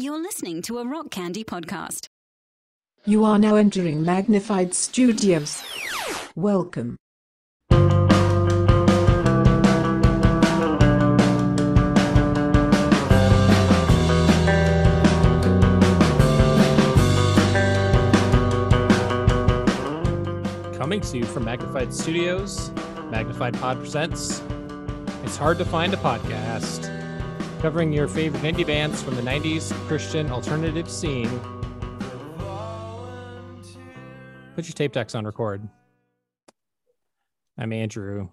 You're listening to a Rock Candy podcast. You are now entering Magnified Studios. Welcome. Coming to you from Magnified Studios, Magnified Pod presents It's Hard to Find a Podcast, covering your favorite indie bands from the 90s Christian alternative scene. Put your tape decks on record. I'm Andrew.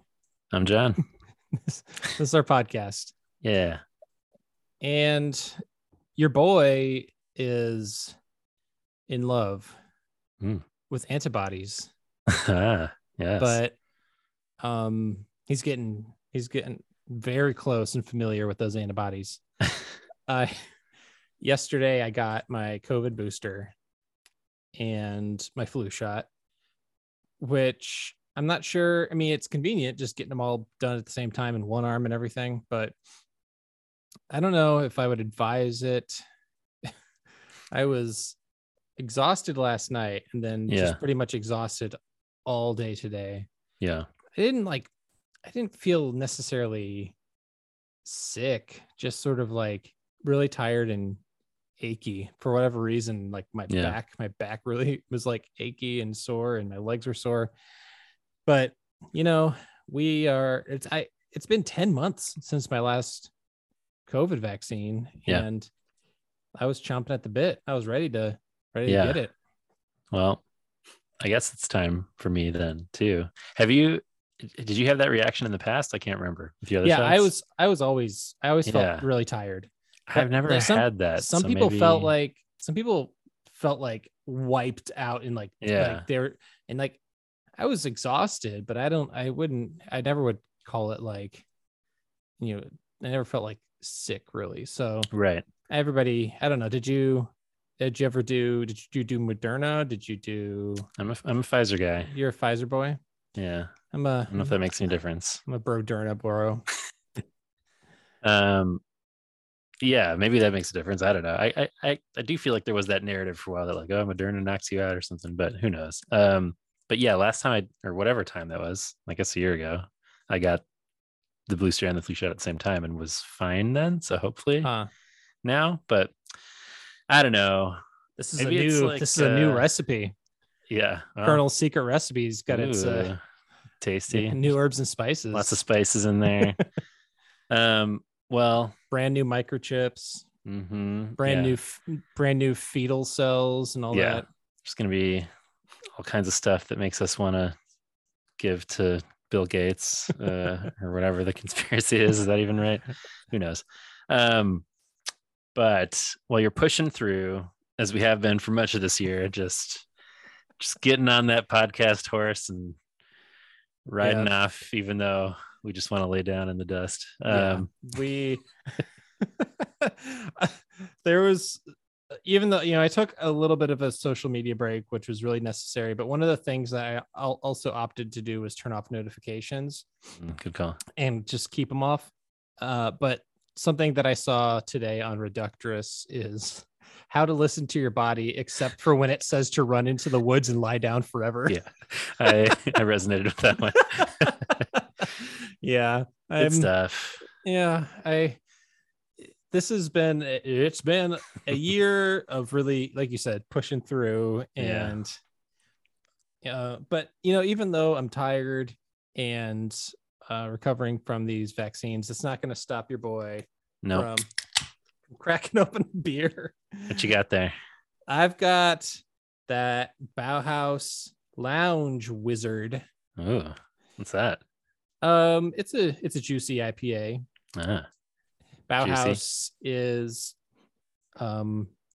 I'm John. This is our podcast. Yeah. And your boy is in love with antibodies. Yes. But he's getting very close and familiar with those antibodies. Yesterday I got my COVID booster and my flu shot, which I'm not sure. I mean, it's convenient just getting them all done at the same time in one arm and everything, but I don't know if I would advise it. I was exhausted last night and then just pretty much exhausted all day today. Yeah. I didn't feel necessarily sick, just sort of like really tired and achy for whatever reason. Like my back really was like achy and sore and my legs were sore. But, you know, it's been 10 months since my last COVID vaccine and I was chomping at the bit. I was ready to get it. Well, I guess it's time for me then too. Did you have that reaction in the past? I can't remember. Shots? I always felt really tired. I've never had that. Some people felt like wiped out and like I was exhausted, but I never would call it like, you know, I never felt like sick really. So right. Everybody, I don't know. Did you do Moderna? I'm a Pfizer guy. You're a Pfizer boy? Yeah. I don't know if that makes any difference. I'm a Bro. Yeah, maybe that makes a difference. I don't know. I do feel like there was that narrative for a while that like, oh, Moderna knocks you out or something, but who knows? But yeah, last time or whatever time that was, I guess a year ago, I got the booster and the flu shot at the same time and was fine then. So hopefully now, but I don't know. This is a new recipe. Yeah. Well, Colonel's Secret Recipe's got its tasty new herbs and spices. Lots of spices in there. Well, brand new microchips, brand new fetal cells and all that. There's going to be all kinds of stuff that makes us want to give to Bill Gates or whatever the conspiracy is. Is that even right? Who knows? But while you're pushing through, as we have been for much of this year, just getting on that podcast horse and riding off, even though we just want to lay down in the dust. There was, even though, you know, I took a little bit of a social media break, which was really necessary. But one of the things that I also opted to do was turn off notifications. Good call. And just keep them off. But something that I saw today on Reductress is how to listen to your body, except for when it says to run into the woods and lie down forever. Yeah, I resonated with that one. Yeah, good stuff. Yeah, it's been a year of really, like you said, pushing through, and but you know, even though I'm tired and recovering from these vaccines, it's not going to stop your boy. No. From cracking open beer. What you got there? I've got that Bauhaus Lounge Wizard. Oh, what's that? It's a juicy IPA. Bauhaus is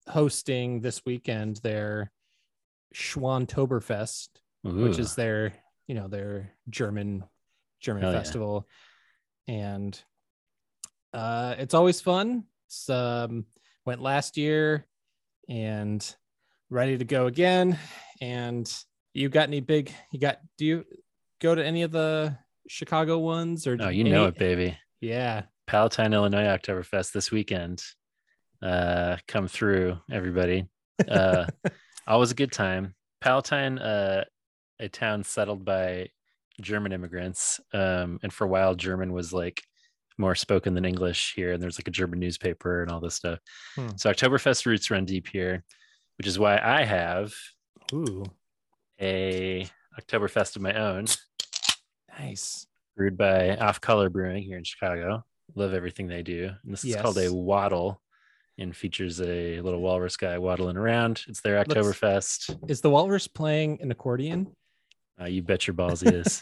hosting this weekend their Schwantoberfest, which is their, you know, their German festival. Yeah. And it's always fun. It's went last year and ready to go again. And do you go to any of the Chicago ones? Or oh, you know it, baby. Yeah. Palatine, Illinois Oktoberfest this weekend. come through, everybody. Always a good time. Palatine, a town settled by German immigrants, and for a while German was like more spoken than English here, and there's like a German newspaper and all this stuff. So Oktoberfest roots run deep here, which is why I have a Oktoberfest of my own. Nice. Brewed by Off Color Brewing here in Chicago. Love everything they do. And this is called a Waddle, and features a little walrus guy waddling around. It's their Oktoberfest. Is the walrus playing an accordion? You bet your balls he is.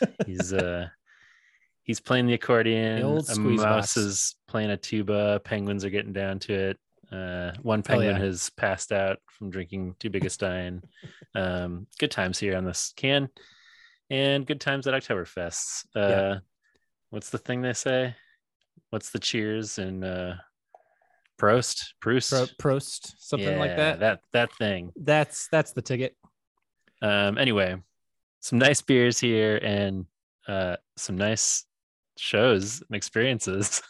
He's playing the accordion. A mouse is playing a tuba. Penguins are getting down to it. One penguin has passed out from drinking too big a stein. Good times here on this can, and good times at Oktoberfest. What's the thing they say? What's the cheers and Prost? Prost, something like that. That thing. That's the ticket. Anyway, some nice beers here and some nice shows and experiences.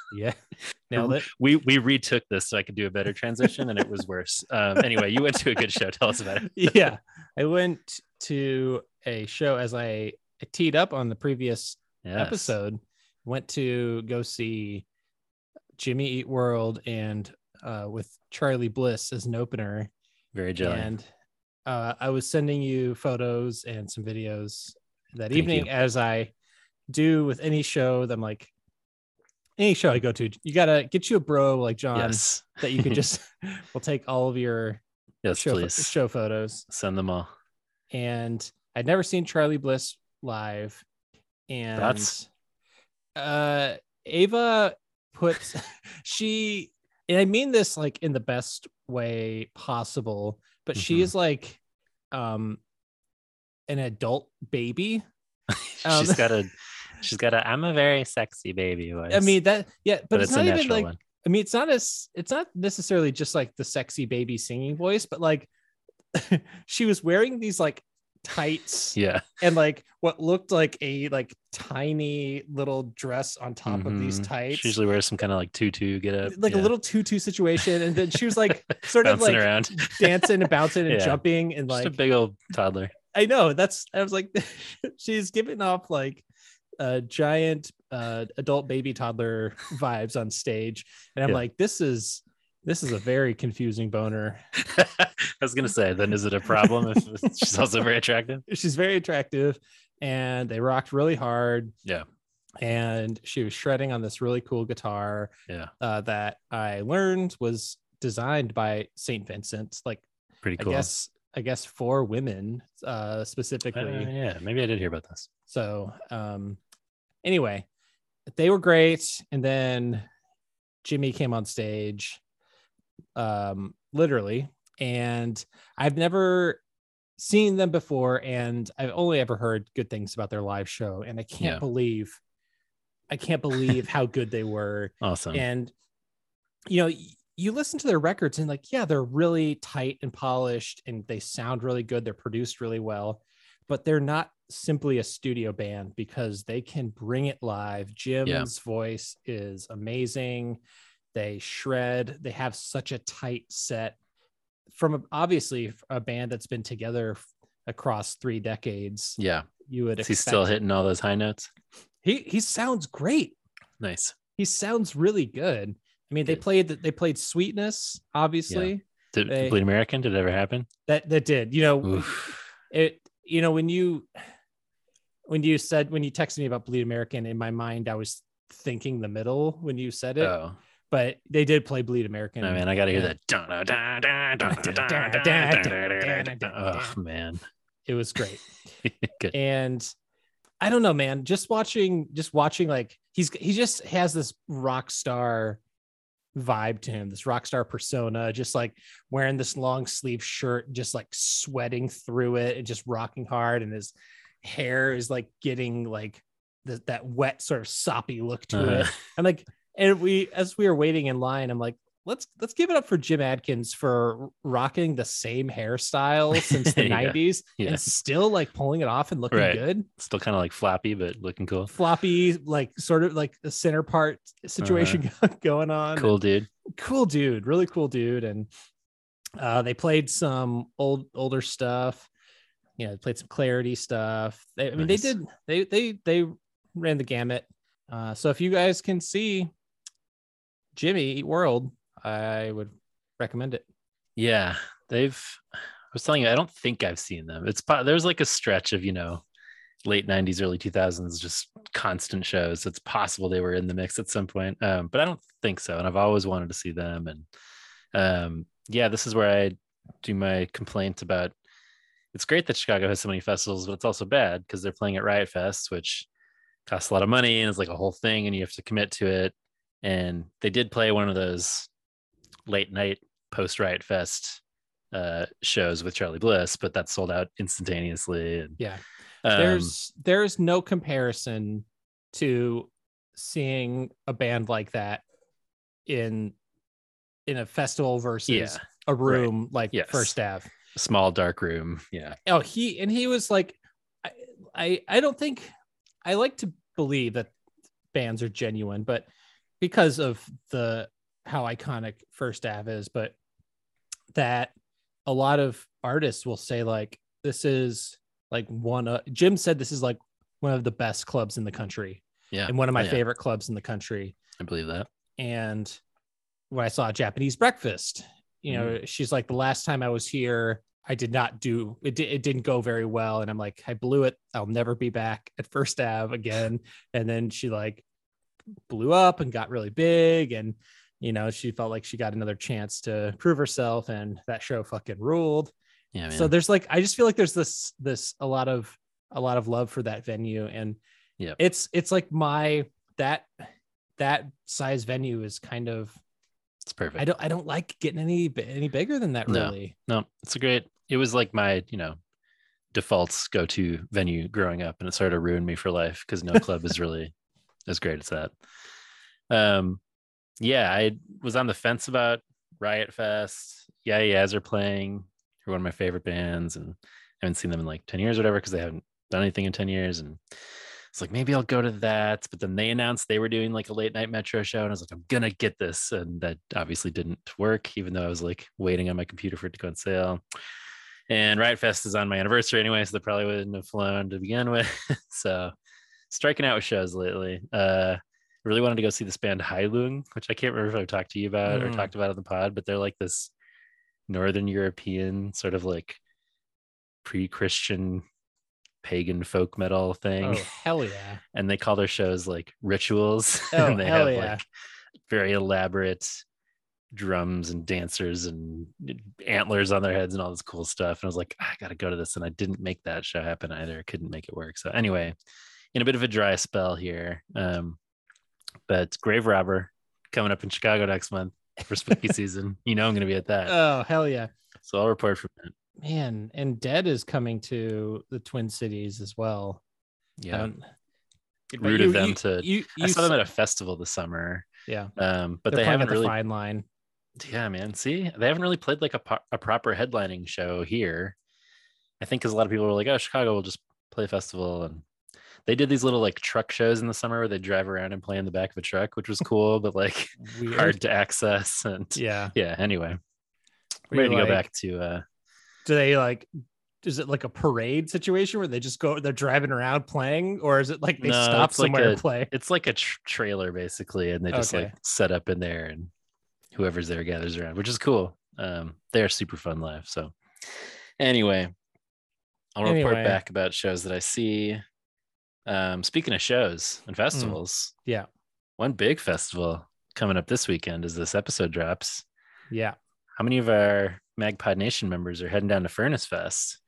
Nailed it. we retook this so I could do a better transition, and it was worse. Anyway, you went to a good show. Tell us about it. I went to a show, as I teed up on the previous episode. Went to go see Jimmy Eat World, and with Charlie Bliss as an opener. Very jelly. And I was sending you photos and some videos that evening, as I do with any show that I'm like, any show I go to, you gotta get you a bro like John that you can just will take all of your show photos, send them all. And I'd never seen Charlie Bliss live, and that's Ava puts she, and I mean this like in the best way possible, but she is like an adult baby. She's got a I'm a very sexy baby voice. I mean that, but it's not even like one. I mean, it's not necessarily just like the sexy baby singing voice, but like she was wearing these like tights, and like what looked like a like tiny little dress on top of these tights. She usually wears some kind of like tutu get up, like a little tutu situation, and then she was like sort of like around, dancing and bouncing and jumping, and just like a big old toddler. I know, that's, I was like, she's giving off like giant adult baby toddler vibes on stage, and I'm like, this is a very confusing boner. I was gonna say, then is it a problem if she's also very attractive? She's very attractive, and they rocked really hard. Yeah, and she was shredding on this really cool guitar. That I learned was designed by Saint Vincent. Like, pretty cool. I guess for women specifically. Maybe I did hear about this. So anyway, they were great. And then Jimmy came on stage, literally, and I've never seen them before, and I've only ever heard good things about their live show, and I can't believe how good they were. Awesome. And you know, you listen to their records and like, they're really tight and polished, and they sound really good. They're produced really well, but they're not simply a studio band, because they can bring it live. Jim's voice is amazing. They shred. They have such a tight set from obviously a band that's been together across 3 decades. Yeah. You would expect. He's still hitting all those high notes. He sounds great. Nice. He sounds really good. I mean, they played Sweetness, obviously. Complete American, did it ever happen? That did. You know, it, you know, when you texted me about Bleed American, in my mind I was thinking the middle when you said it. Oh. But they did play Bleed American. Oh man, I got to hear that. Oh man. It was great. And I don't know, man, just watching like he just has this rock star vibe to him, this rock star persona, just like wearing this long sleeve shirt, just like sweating through it and just rocking hard, and his hair is like getting like that wet sort of soppy look to it. I'm like, and as we were waiting in line, I'm like, let's give it up for Jim Adkins for rocking the same hairstyle since the 90s and still like pulling it off and looking good. Still kind of like floppy, but looking cool. Floppy, like sort of like a center part situation going on. Cool dude. cool dude, really cool dude. And they played some older stuff, you know, they played some Clarity stuff. They, I mean, nice. they ran the gamut. So if you guys can see Jimmy Eat World, I would recommend it. Yeah, I was telling you, I don't think I've seen them. There's like a stretch of, you know, late 90s, early 2000s, just constant shows. It's possible they were in the mix at some point, but I don't think so. And I've always wanted to see them. And yeah, this is where I do my complaint about, it's great that Chicago has so many festivals, but it's also bad because they're playing at Riot Fest, which costs a lot of money and it's like a whole thing and you have to commit to it. And they did play one of those late night post Riot Fest shows with Charlie Bliss, but that sold out instantaneously. And yeah, there's no comparison to seeing a band like that in a festival versus a room, right. Like yes. First Ave, a small dark room. Yeah. Oh, he was like, I don't think, I like to believe that bands are genuine, but because of how iconic First Ave is, but that a lot of artists will say like, this is like Jim said, this is like one of the best clubs in the country. Yeah. And one of my favorite clubs in the country. I believe that. And when I saw Japanese Breakfast, you know, she's like, the last time I was here, I did not do it. It didn't go very well. And I'm like, I blew it. I'll never be back at First Ave again. And then she like blew up and got really big. And, you know, she felt like she got another chance to prove herself. And that show fucking ruled. Yeah, man. So there's like, I just feel like there's this, a lot of love for that venue. And yeah, it's like that size venue is kind of, it's perfect. I don't like getting any bigger than that. Really. No, it's a great, it was like my, you know, defaults go-to venue growing up, and it sort of ruined me for life because no club is really as great as that. Yeah, I was on the fence about Riot Fest. Yeah, Yaz are playing. They're one of my favorite bands, and I haven't seen them in like 10 years or whatever because they haven't done anything in 10 years. And it's like, maybe I'll go to that. But then they announced they were doing like a late night Metro show, and I was like, I'm going to get this. And that obviously didn't work, even though I was like waiting on my computer for it to go on sale. And Riot Fest is on my anniversary anyway, so they probably wouldn't have flown to begin with. So striking out with shows lately. I really wanted to go see this band Heilung, which I can't remember if I've talked to you about or talked about on the pod, but they're like this Northern European sort of like pre-Christian pagan folk metal thing. Oh, hell yeah. And they call their shows like rituals. Oh, and they have like very elaborate drums and dancers and antlers on their heads and all this cool stuff. And I was like, I gotta go to this. And I didn't make that show happen either. I couldn't make it work. So anyway, in a bit of a dry spell here. But Grave Robber coming up in Chicago next month for spooky season. You know I'm going to be at that. Oh, hell yeah. So I'll report from that. Man, and Dead is coming to the Twin Cities as well. Yeah. Rooted them to... I saw them at a festival this summer. Yeah. But they haven't really... Fine Line. Yeah, man. See? They haven't really played like a proper headlining show here. I think because a lot of people were like, oh, Chicago will just play a festival and... They did these little like truck shows in the summer where they drive around and play in the back of a truck, which was cool, but like hard to access. And yeah. Anyway, we're going to go back to. Do they like? Is it like a parade situation where they just go? They're driving around playing, or is it like they stop somewhere and play? It's like a trailer basically, and they just like set up in there, and whoever's there gathers around, which is cool. They're super fun live. So anyway, I'll report back about shows that I see. Speaking of shows and festivals, one big festival coming up this weekend as this episode drops. Yeah, how many of our MagPod Nation members are heading down to Furnace Fest?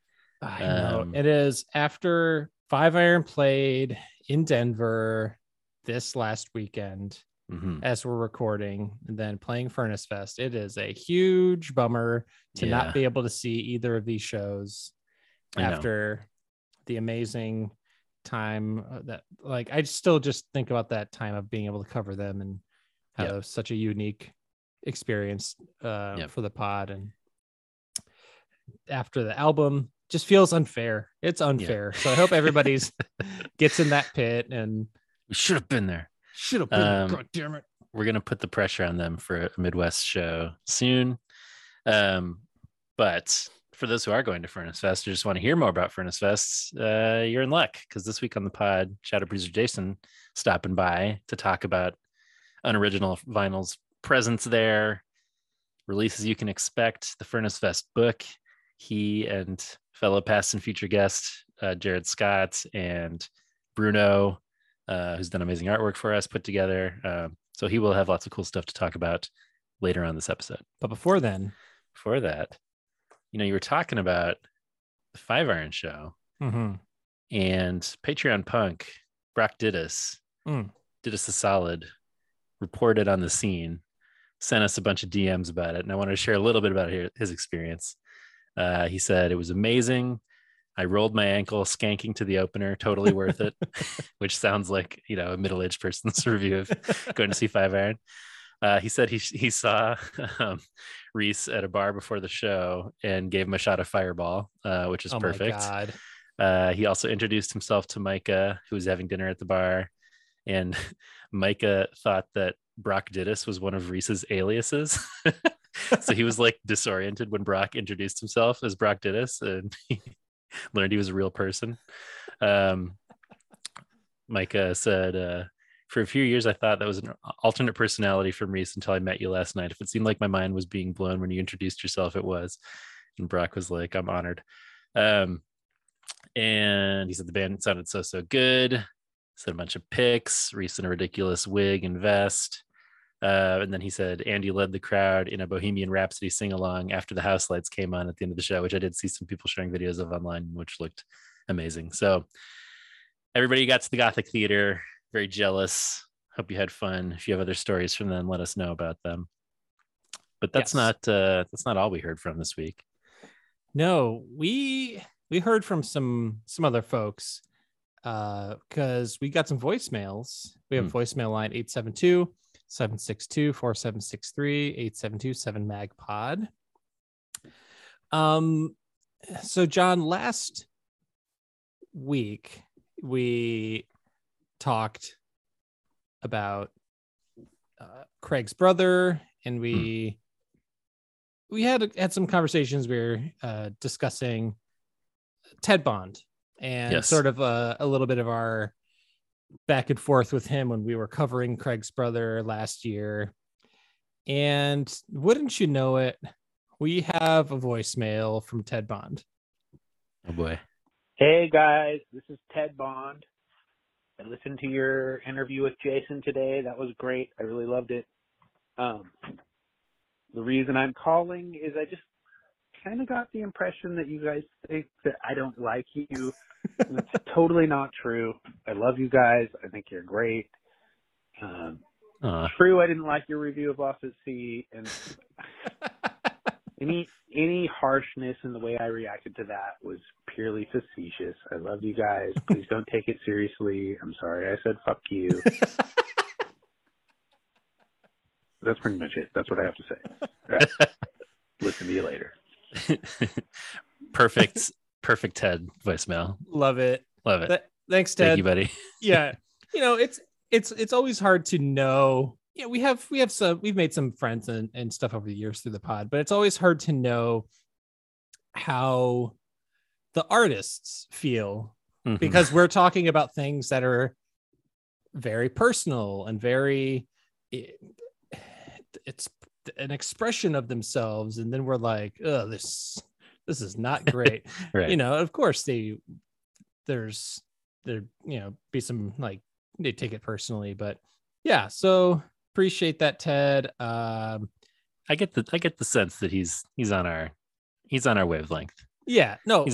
I know. It is after Five Iron played in Denver this last weekend as we're recording, and then playing Furnace Fest. It is a huge bummer to not be able to see either of these shows after the amazing time that like I still just think about that time of being able to cover them and have such a unique experience for the pod. And after the album just feels unfair. It's unfair. So I hope everybody's gets in that pit, and we should have been there. God damn it. we're gonna put the pressure on them for a Midwest show soon. But for those who are going to Furnace Fest or just want to hear more about Furnace Fest, you're in luck, because this week on the pod, Shadow Producer Jason stopping by to talk about Unoriginal Vinyl's presence there, releases you can expect, the Furnace Fest book. He and fellow past and future guest Jared Scott and Bruno, who's done amazing artwork for us, put together. So he will have lots of cool stuff to talk about later on this episode. But before that, you know, you were talking about the Five Iron show, mm-hmm. and Patreon Punk Brock did us a solid, reported on the scene, sent us a bunch of DMs about it, and I wanted to share a little bit about his experience. He said, it was amazing. I rolled my ankle skanking to the opener, totally worth it, which sounds like, you know, a middle-aged person's review of going to see Five Iron. He said he saw Reese at a bar before the show and gave him a shot of Fireball, which is perfect. My God. He also introduced himself to Micah, who was having dinner at the bar, and Micah thought that Brock Dittus was one of Reese's aliases. So he was like disoriented when Brock introduced himself as Brock Dittus, and he learned he was a real person. Micah said, for a few years, I thought that was an alternate personality from Reese until I met you last night. If it seemed like my mind was being blown when you introduced yourself, it was. And Brock was like, I'm honored. And he said the band sounded so good. Said a bunch of pics, Reese in a ridiculous wig and vest. And then he said, Andy led the crowd in a Bohemian Rhapsody sing-along after the house lights came on at the end of the show, which I did see some people sharing videos of online, which looked amazing. So everybody got to the Gothic Theater. Very jealous. Hope you had fun. If you have other stories from them, let us know about them. But that's not all we heard from this week. No, we heard from some other folks, because we got some voicemails. We have voicemail line 872-762-4763, 872-7MAGPOD. So John, last week we talked about Craig's brother, and we had some conversations. We were discussing Ted Bond and sort of a little bit of our back and forth with him when we were covering Craig's brother last year. And wouldn't you know it, we have a voicemail from Ted Bond. Oh boy. Hey guys, this is Ted Bond. I listened to your interview with Jason today. That was great. I really loved it. The reason I'm calling is I just kind of got the impression that you guys think that I don't like you. And that's totally not true. I love you guys. I think you're great. True, I didn't like your review of Lost at Sea. And any harshness in the way I reacted to that was purely facetious. I love you guys. Please don't take it seriously. I'm sorry I said fuck you. That's pretty much it. That's what I have to say. All right. Listen to you later. Perfect Ted voicemail. Love it. Thanks, Ted. Thank you, buddy. Yeah. You know, it's always hard to know. Yeah, we've made some friends and stuff over the years through the pod, but it's always hard to know how the artists feel, mm-hmm. because we're talking about things that are very personal and very, it's an expression of themselves. And then we're like, oh, this is not great. Right. You know, of course there, you know, be some, like, they take it personally, but yeah. So appreciate that, Ted. I get the sense that he's on our wavelength. Yeah, no,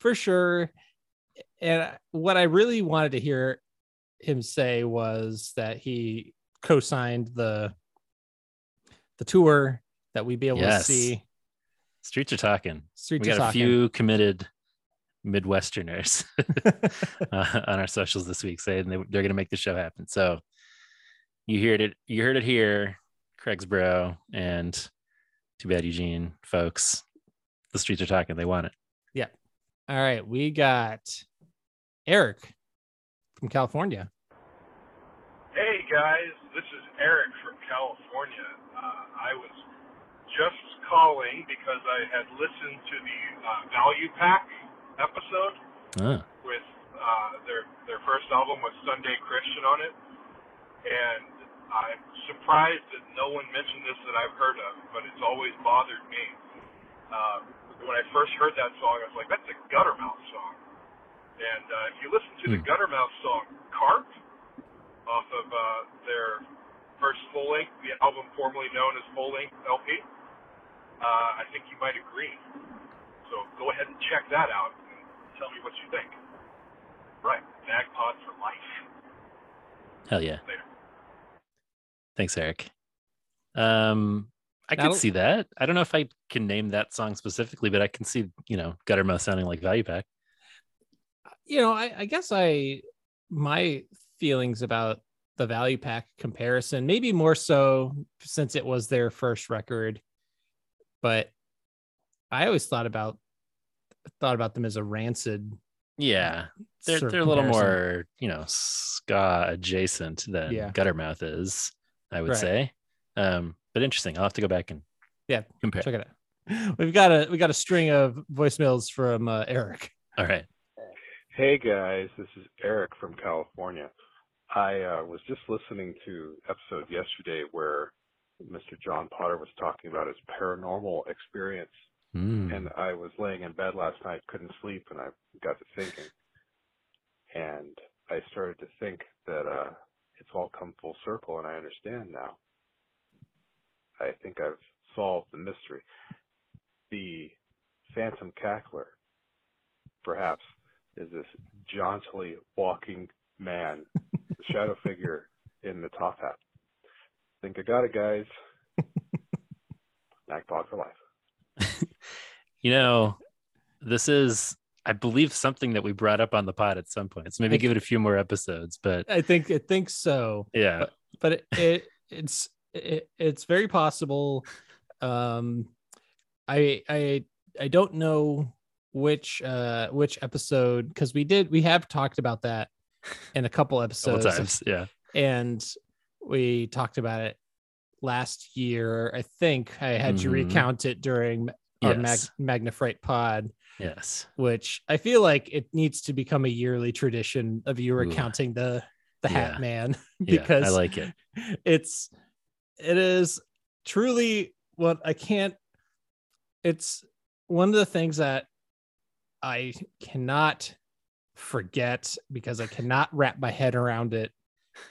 for sure. And what I really wanted to hear him say was that he co-signed the tour that we'd be able to see. Streets are talking. We got a few committed Midwesterners on our socials this week saying they're going to make the show happen. So. You heard it here, Craig's bro, and Too Bad Eugene folks. The streets are talking. They want it. Yeah. All right. We got Eric from California. Hey guys, this is Eric from California. I was just calling because I had listened to the Value Pack episode with their first album with Sunday Christian on it, and I'm surprised that no one mentioned this that I've heard of, but it's always bothered me. When I first heard that song, I was like, that's a Guttermouth song. And if you listen to the Guttermouth song, Carp, off of their first full-length, the album formerly known as full-length LP, I think you might agree. So go ahead and check that out and tell me what you think. Right. Magpod for life. Hell yeah. Later. Thanks, Eric. I can see that. I don't know if I can name that song specifically, but I can see, you know, Guttermouth sounding like Value Pack. You know, I guess my feelings about the Value Pack comparison, maybe more so since it was their first record, but I always thought about them as a Rancid. Yeah, they're a little more, you know, ska adjacent than Guttermouth is, I would say. But interesting. I'll have to go back and compare. Check it out. We've got a string of voicemails from Eric. All right. Hey guys, this is Eric from California. I was just listening to episode yesterday where Mr. John Potter was talking about his paranormal experience. And I was laying in bed last night, couldn't sleep, and I got to thinking. And I started to think that it's all come full circle, and I understand now. I think I've solved the mystery. The Phantom Cackler, perhaps, is this jauntily walking man, the shadow figure in the top hat. I think I got it, guys. Magpod for life. You know, this is, I believe, something that we brought up on the pod at some point. So maybe give it a few more episodes, but I think so. Yeah. But it's very possible. I don't know which episode, because we have talked about that in a couple episodes. Couple times, yeah. And we talked about it last year. I think I had you recount it during our Magnified pod. Yes. Which I feel like it needs to become a yearly tradition of you recounting the Hat Man, because I like it. It is truly what I can't. It's one of the things that I cannot forget, because I cannot wrap my head around it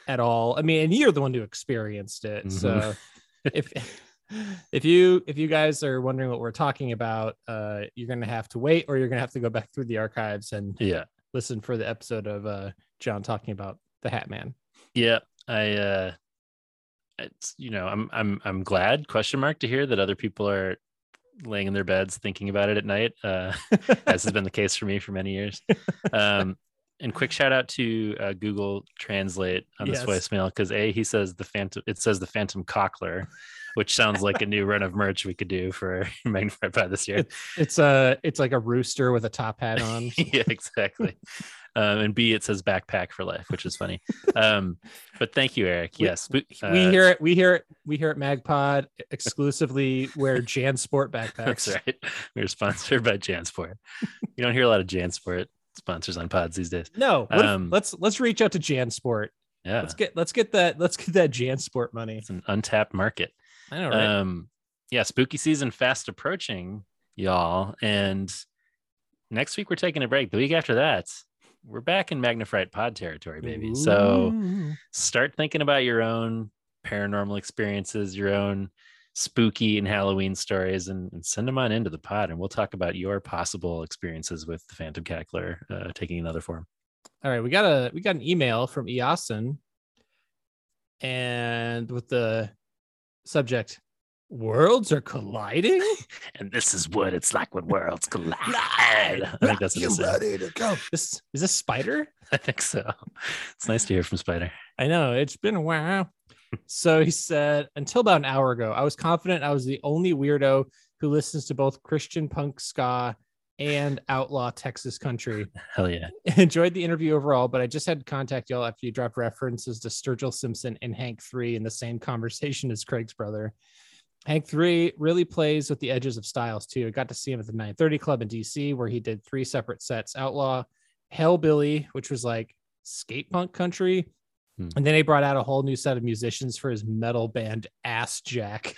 at all. I mean, and you're the one who experienced it. So if you guys are wondering what we're talking about, you're going to have to wait, or you're going to have to go back through the archives and listen for the episode of John talking about the Hat Man. Yeah. It's, you know, I'm glad to hear that other people are laying in their beds thinking about it at night, as has been the case for me for many years. And quick shout out to Google Translate on this voicemail, because he says the Phantom Cockler, which sounds like a new run of merch we could do for Magnified by this year. It's like a rooster with a top hat on. Yeah, exactly. And B, it says backpack for life, which is funny. But thank you, Eric. Yes. We hear it. We hear it Magpod exclusively wear JanSport backpacks. That's right. We're sponsored by JanSport. You don't hear a lot of JanSport sponsors on pods these days. No. Let's reach out to JanSport. Yeah. Let's get that JanSport money. It's an untapped market. I know, right? Spooky season fast approaching, y'all. And next week we're taking a break. The week after that, we're back in Magnified pod territory, baby. Ooh. So start thinking about your own paranormal experiences, your own spooky and Halloween stories, and send them on into the pod, and we'll talk about your possible experiences with the Phantom Cackler taking another form. All right, we got an email from Eosin, and with the subject, worlds are colliding, and this is what it's like when worlds collide. I think that's what ready to go. This is this Spider? I think so. It's nice to hear from Spider. I know, it's been a while. So he said, until about an hour ago, I was confident I was the only weirdo who listens to both Christian punk ska and outlaw Texas country. Hell yeah. Enjoyed the interview overall, but I just had to contact y'all after you dropped references to Sturgill Simpson and Hank 3 in the same conversation as Craig's brother. Hank 3 really plays with the edges of styles too. I got to see him at the 930 Club in DC where he did 3 separate sets, outlaw, hellbilly, which was like skate punk country. And then he brought out a whole new set of musicians for his metal band Ass Jack.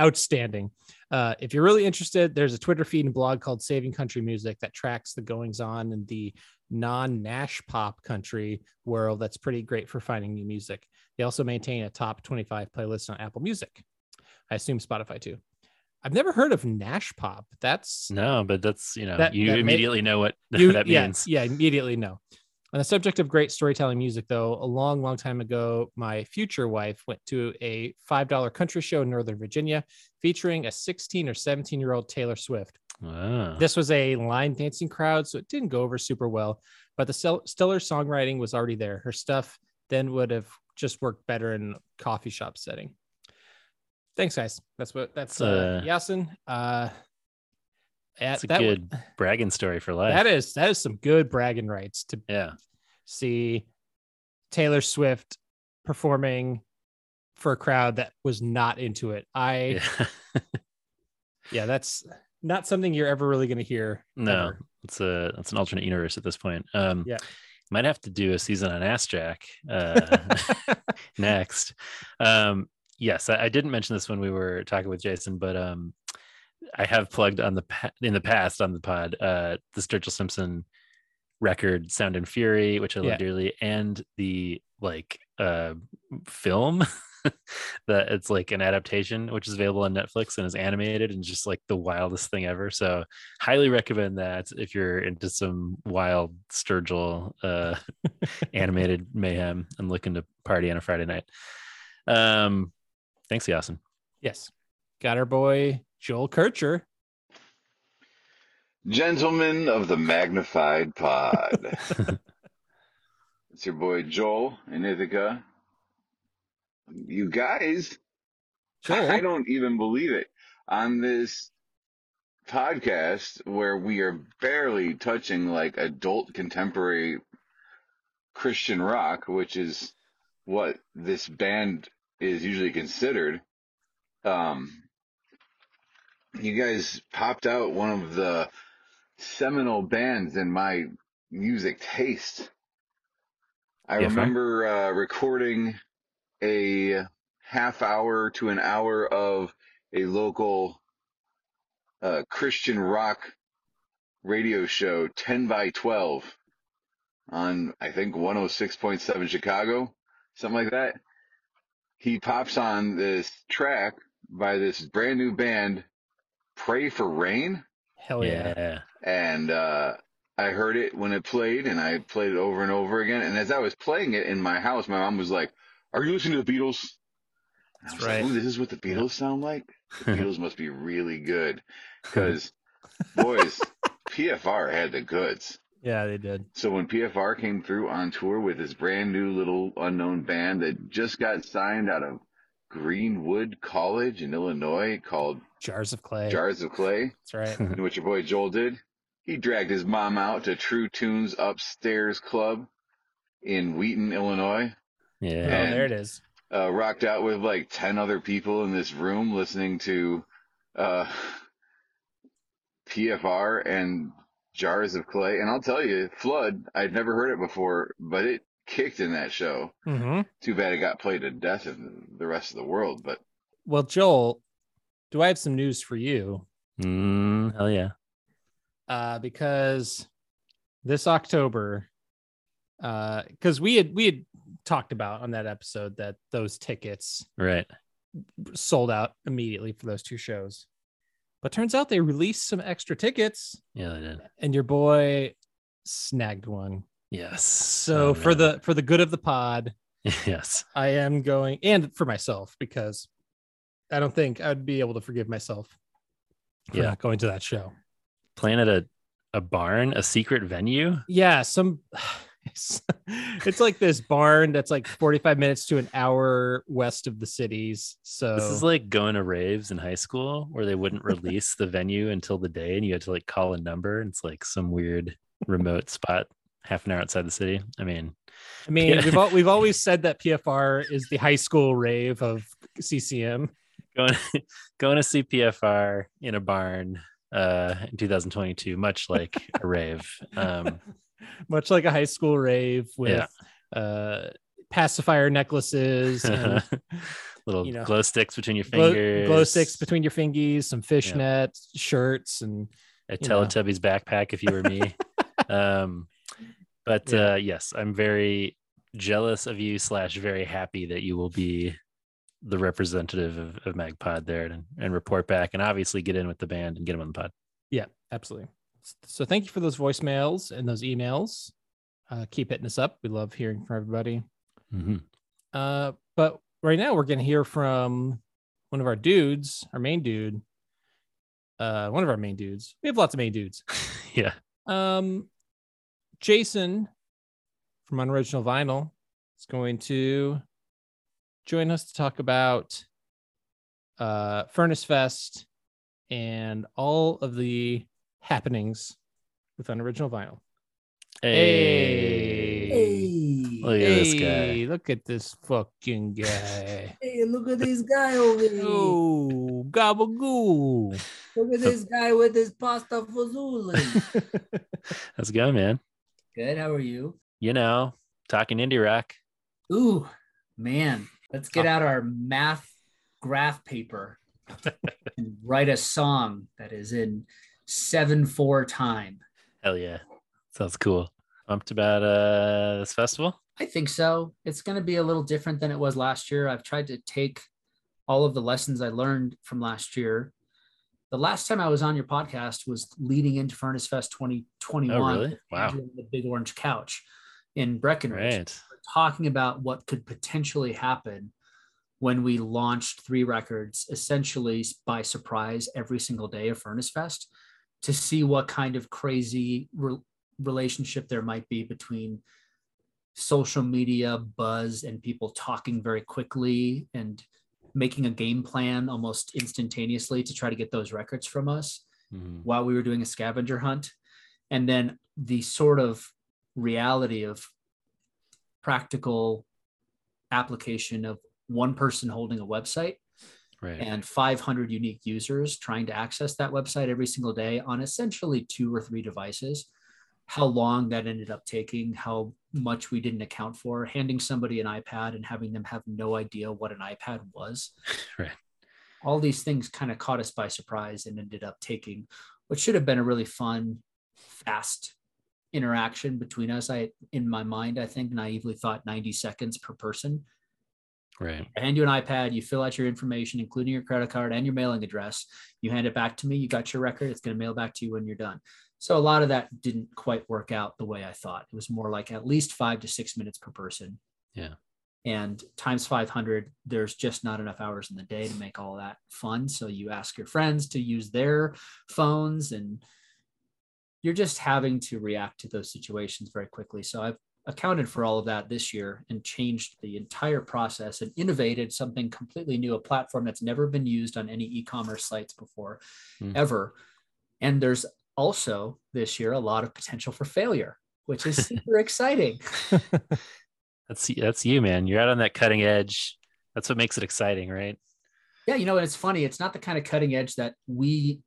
Outstanding. If you're really interested, there's a Twitter feed and blog called Saving Country Music that tracks the goings on in the non-Nash pop country world. That's pretty great for finding new music. They also maintain a top 25 playlist on Apple Music. I assume Spotify too. I've never heard of Nash pop. That's no, but that's, you know, that, you that immediately know what you, that means. Yeah, immediately know. On the subject of great storytelling music, though, a long, long time ago, my future wife went to a $5 country show in Northern Virginia featuring a 16 or 17-year-old Taylor Swift. Wow. This was a line dancing crowd, so it didn't go over super well, but the stellar songwriting was already there. Her stuff then would have just worked better in a coffee shop setting. Thanks, guys. That's Yasin. That's a good bragging story for life. That is some good bragging rights to see Taylor Swift performing for a crowd that was not into it. That's not something you're ever really going to hear. No, ever. It's an alternate universe at this point. Might have to do a season on Ass Jack next. Yes, I didn't mention this when we were talking with Jason, but I have plugged in the past on the pod the Sturgill Simpson record Sound and Fury, which I love dearly, and the film that it's like an adaptation, which is available on Netflix and is animated and just like the wildest thing ever. So highly recommend that if you're into some wild Sturgill animated mayhem and looking to party on a Friday night. Thanks, Yasin. Yes, got our boy Joel Kircher. Gentlemen of the Magnified Pod. It's your boy Joel in Ithaca. You guys, Joel. I don't even believe it. On this podcast where we are barely touching like adult contemporary Christian rock, which is what this band is usually considered, you guys popped out one of the seminal bands in my music taste. I remember recording a half hour to an hour of a local Christian rock radio show, 10 by 12, on, I think, 106.7 Chicago, something like that. He pops on this track by this brand new band, Pray for Rain. Hell yeah. And I heard it when it played, and I played it over and over again. And as I was playing it in my house, my mom was like, "Are you listening to the Beatles?" And I was like, "Ooh, this is what the Beatles sound like? The Beatles must be really good." Because, boys, PFR had the goods. Yeah, they did. So when PFR came through on tour with his brand new little unknown band that just got signed out of Greenwood College in Illinois called Jars of Clay. That's right. You know what your boy Joel did? He dragged his mom out to True Tunes Upstairs Club in Wheaton, Illinois. Yeah. And, there it is. Rocked out with like 10 other people in this room listening to PFR and Jars of Clay. And I'll tell you, Flood, I'd never heard it before, but it kicked in that show. Mm-hmm. Too bad it got played to death in the rest of the world. But well, Joel, do I have some news for you? Hell yeah. Because this October, because we had talked about on that episode that those tickets sold out immediately for those two shows. But turns out they released some extra tickets. Yeah, they did. And your boy snagged one. Yes. So for the good of the pod, yes, I am going, and for myself, because I don't think I'd be able to forgive myself for not going to that show. Playing at a barn, a secret venue. Yeah, some place. It's like this barn that's like 45 minutes to an hour west of the cities. So this is like going to raves in high school where they wouldn't release the venue until the day, and you had to like call a number, and it's like some weird remote spot half an hour outside the city. I mean, yeah. we've always said that PFR is the high school rave of CCM. Going to see PFR in a barn in 2022, much like a rave. Much like a high school rave with pacifier necklaces and little glow sticks between your fingers. Glow sticks between your fingies, some fishnet shirts, and a Teletubbies backpack if you were me. Yes, I'm very jealous of you / very happy that you will be the representative of MagPod there and report back, and obviously get in with the band and get them on the pod. Yeah, absolutely. So thank you for those voicemails and those emails. Keep hitting us up. We love hearing from everybody. Mm-hmm. But right now we're going to hear from one of our dudes, our main dude. One of our main dudes. We have lots of main dudes. Yeah. Jason from Unoriginal Vinyl is going to join us to talk about Furnace Fest and all of the happenings with Unoriginal Vinyl. Hey. Look at this guy. Look at this fucking guy. Hey, look at this guy over here. Oh, gabagoo. Look at this guy with his pasta fazooli. How's it going, man? Good. How are you? You know, talking indie rock. Ooh, man. Let's get out our math graph paper and write a song that is in 7/4 time. Hell yeah. Sounds cool. Pumped about this festival? I think so. It's going to be a little different than it was last year. I've tried to take all of the lessons I learned from last year. The last time I was on your podcast was leading into Furnace Fest 2021. Oh, really? Wow. The Big Orange Couch in Breckenridge. Right. Talking about what could potentially happen when we launched 3 records essentially by surprise every single day of Furnace Fest, to see what kind of crazy relationship there might be between social media buzz and people talking very quickly and making a game plan almost instantaneously to try to get those records from us while we were doing a scavenger hunt. And then the sort of reality of practical application of one person holding a website and 500 unique users trying to access that website every single day on essentially 2 or 3 devices, how long that ended up taking, how much we didn't account for, handing somebody an iPad and having them have no idea what an iPad was. Right. All these things kind of caught us by surprise and ended up taking what should have been a really fun, fast interaction between us. In my mind, I think naively thought 90 seconds per person. Right. I hand you an iPad, you fill out your information, including your credit card and your mailing address. You hand it back to me. You got your record. It's going to mail back to you when you're done. So a lot of that didn't quite work out the way I thought. It was more like at least 5 to 6 minutes per person. Yeah. And times 500, there's just not enough hours in the day to make all that fun. So you ask your friends to use their phones, and you're just having to react to those situations very quickly. So I've accounted for all of that this year and changed the entire process and innovated something completely new, a platform that's never been used on any e-commerce sites before, ever. And there's also this year a lot of potential for failure, which is super exciting. That's you, man. You're out on that cutting edge. That's what makes it exciting, right? Yeah, and it's funny. It's not the kind of cutting edge that we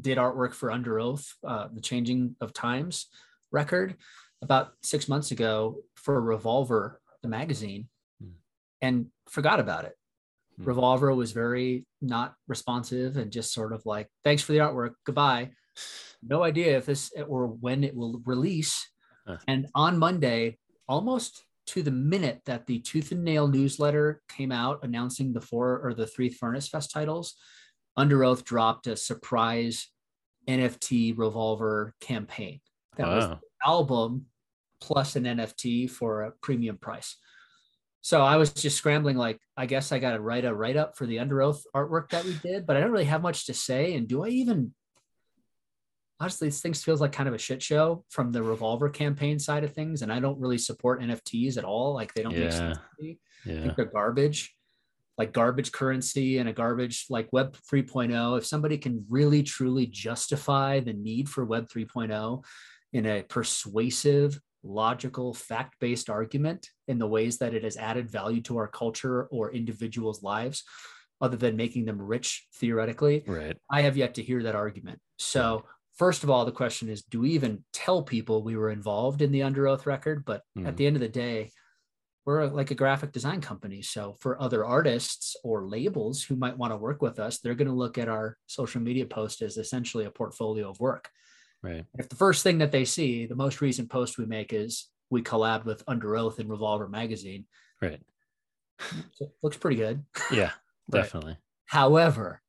did artwork for Under Oath, the Changing of Times record about 6 months ago for Revolver, the magazine, and forgot about it. Revolver was very not responsive and just sort of like, thanks for the artwork, goodbye. No idea if this or when it will release. And on Monday, almost to the minute that the Tooth and Nail newsletter came out announcing the 3 Furnace Fest titles, Under Oath dropped a surprise NFT Revolver campaign. That was the album plus an NFT for a premium price. So I was just scrambling, like, I guess I got to write a write-up for the Under Oath artwork that we did, but I don't really have much to say. And do I even honestly, this thing feels like kind of a shit show from the Revolver campaign side of things. And I don't really support NFTs at all. Like they don't make sense to me. I think they're garbage, like garbage currency and a garbage like Web 3.0. If somebody can really truly justify the need for Web 3.0 in a persuasive, logical, fact-based argument in the ways that it has added value to our culture or individuals' lives, other than making them rich theoretically, right? I have yet to hear that argument. So first of all, the question is, do we even tell people we were involved in the Under Oath record? But at the end of the day, we're like a graphic design company. So for other artists or labels who might want to work with us, they're going to look at our social media post as essentially a portfolio of work. Right. If the first thing that they see, the most recent post we make is we collabed with Under Oath and Revolver magazine. Right. So looks pretty good. Yeah. Right. Definitely. However,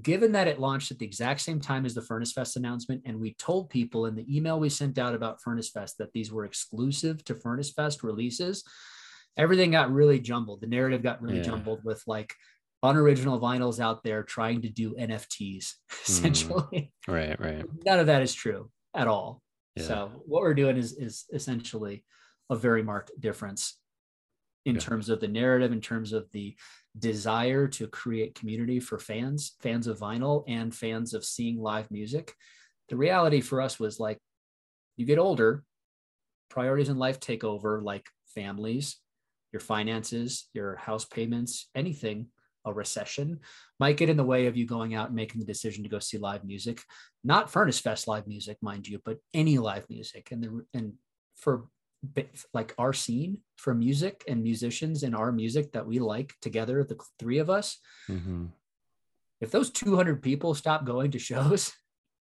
given that it launched at the exact same time as the Furnace Fest announcement, and we told people in the email we sent out about Furnace Fest that these were exclusive to Furnace Fest releases, everything got really jumbled. The narrative got really jumbled with like unoriginal vinyls out there trying to do NFTs, essentially. Right, right. None of that is true at all. Yeah. So what we're doing is essentially a very marked difference in terms of the narrative, in terms of the desire to create community for fans, fans of vinyl and fans of seeing live music. The reality for us was like, you get older, priorities in life take over, like families, your finances, your house payments, anything, a recession might get in the way of you going out and making the decision to go see live music, not Furnace Fest live music, mind you, but any live music. And for like our scene for music and musicians and our music that we like together, the three of us, if those 200 people stop going to shows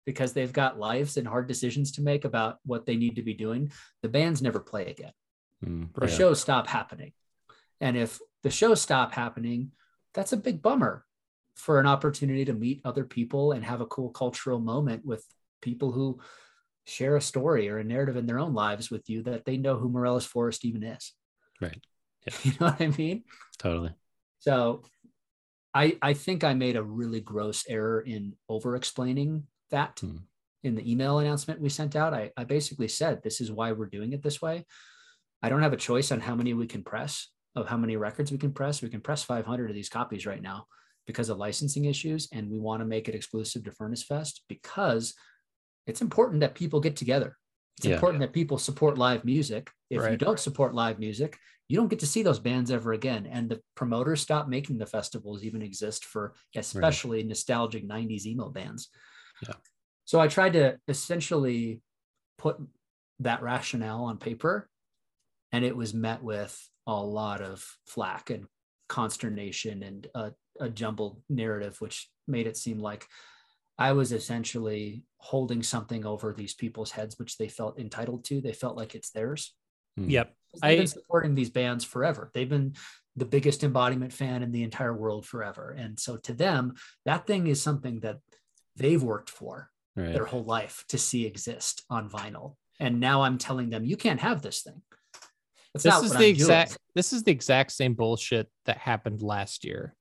because they've got lives and hard decisions to make about what they need to be doing, the bands never play again. The shows stop happening. And if the shows stop happening, that's a big bummer for an opportunity to meet other people and have a cool cultural moment with people who share a story or a narrative in their own lives with you that they know who Morella's Forest even is. Right. Yeah. You know what I mean? Totally. So I think I made a really gross error in over-explaining that in the email announcement we sent out. I basically said, this is why we're doing it this way. I don't have a choice on how many we can press, of how many records we can press. We can press 500 of these copies right now because of licensing issues. And we want to make it exclusive to Furnace Fest because it's important that people get together. It's important that people support live music. If you don't support live music, you don't get to see those bands ever again. And the promoters stop making the festivals even exist for especially nostalgic 90s emo bands. Yeah. So I tried to essentially put that rationale on paper, and it was met with a lot of flack and consternation and a jumbled narrative, which made it seem like I was essentially holding something over these people's heads, which they felt entitled to. They felt like it's theirs. Yep. I've been supporting these bands forever. They've been the biggest Embodiment fan in the entire world forever. And so to them, that thing is something that they've worked for their whole life to see exist on vinyl. And now I'm telling them, you can't have this thing. This is the exact same bullshit that happened last year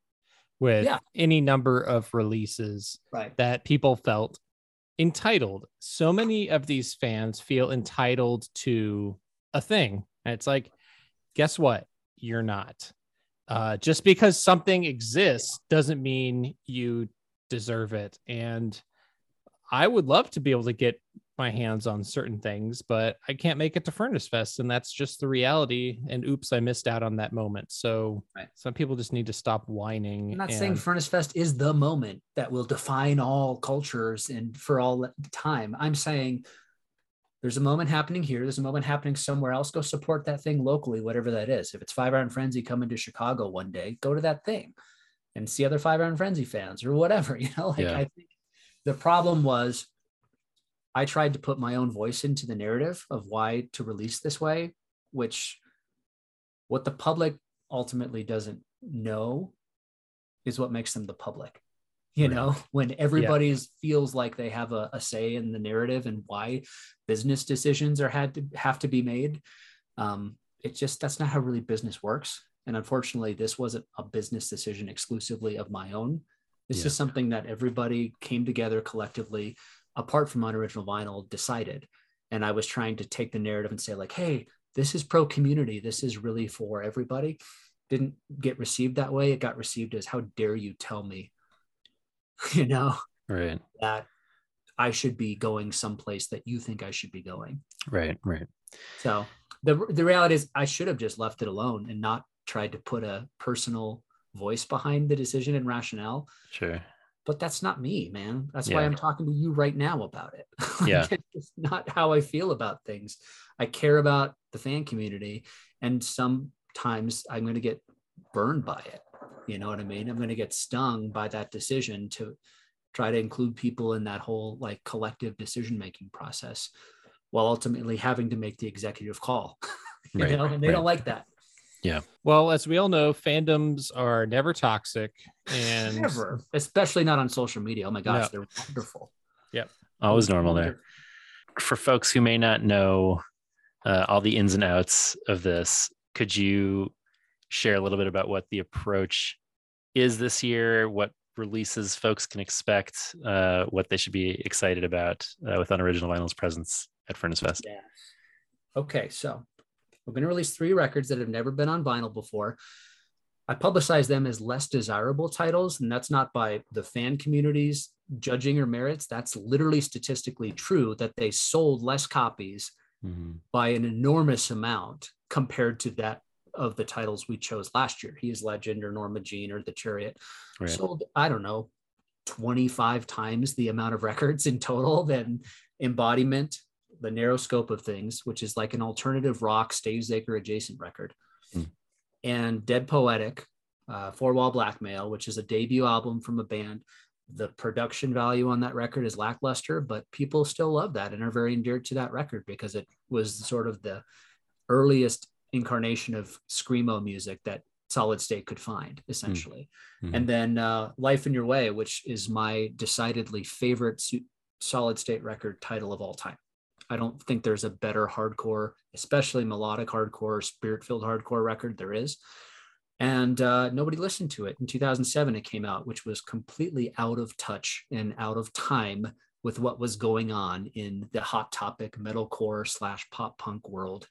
with any number of releases that people felt entitled. So many of these fans feel entitled to a thing. And it's like, guess what? You're not. Just because something exists doesn't mean you deserve it. And I would love to be able to get my hands on certain things, but I can't make it to Furnace Fest. And that's just the reality. And oops, I missed out on that moment. So some people just need to stop whining. I'm not saying Furnace Fest is the moment that will define all cultures and for all time. I'm saying there's a moment happening here. There's a moment happening somewhere else. Go support that thing locally, whatever that is. If it's Five Iron Frenzy coming to Chicago one day, go to that thing and see other Five Iron Frenzy fans or whatever, you know, like I think the problem was, I tried to put my own voice into the narrative of why to release this way, which what the public ultimately doesn't know is what makes them the public. You know, when everybody feels like they have a say in the narrative and why business decisions are have to be made. It's just, that's not how really business works. And unfortunately, this wasn't a business decision exclusively of my own. This is something that everybody came together collectively apart from unoriginal vinyl, decided. And I was trying to take the narrative and say like, hey, this is pro community. This is really for everybody. Didn't get received that way. It got received as, how dare you tell me, you know, right, that I should be going someplace that you think I should be going. Right, right. So the reality is I should have just left it alone and not tried to put a personal voice behind the decision and rationale. Sure. But that's not me, man. That's why I'm talking to you right now about it. Yeah. It's not how I feel about things. I care about the fan community, and sometimes I'm going to get burned by it. You know what I mean? I'm going to get stung by that decision to try to include people in that whole like collective decision-making process, while ultimately having to make the executive call, you know, and they don't like that. Yeah. Well, as we all know, fandoms are never toxic, and never, especially not on social media. Oh my gosh, they're wonderful. Yep. Always normal there. For folks who may not know all the ins and outs of this, could you share a little bit about what the approach is this year, what releases folks can expect, what they should be excited about with Unoriginal Vinyl's presence at Furnace Fest? Yeah. Okay, so we're going to release 3 records that have never been on vinyl before. I publicize them as less desirable titles, and that's not by the fan community's judging or merits. That's literally statistically true, that they sold less copies by an enormous amount compared to that of the titles we chose last year. He Is Legend or Norma Jean or The Chariot sold, I don't know, 25 times the amount of records in total than Embodiment, The Narrow Scope of Things, which is like an alternative rock Stavesacre adjacent record, and Dead Poetic, Four Wall Blackmail, which is a debut album from a band. The production value on that record is lackluster, but people still love that and are very endeared to that record because it was sort of the earliest incarnation of screamo music that Solid State could find, essentially. And then Life in Your Way, which is my decidedly favorite Solid State record title of all time. I don't think there's a better hardcore, especially melodic hardcore, spirit-filled hardcore record there is. And nobody listened to it. In 2007, it came out, which was completely out of touch and out of time with what was going on in the hot topic metalcore / pop punk world,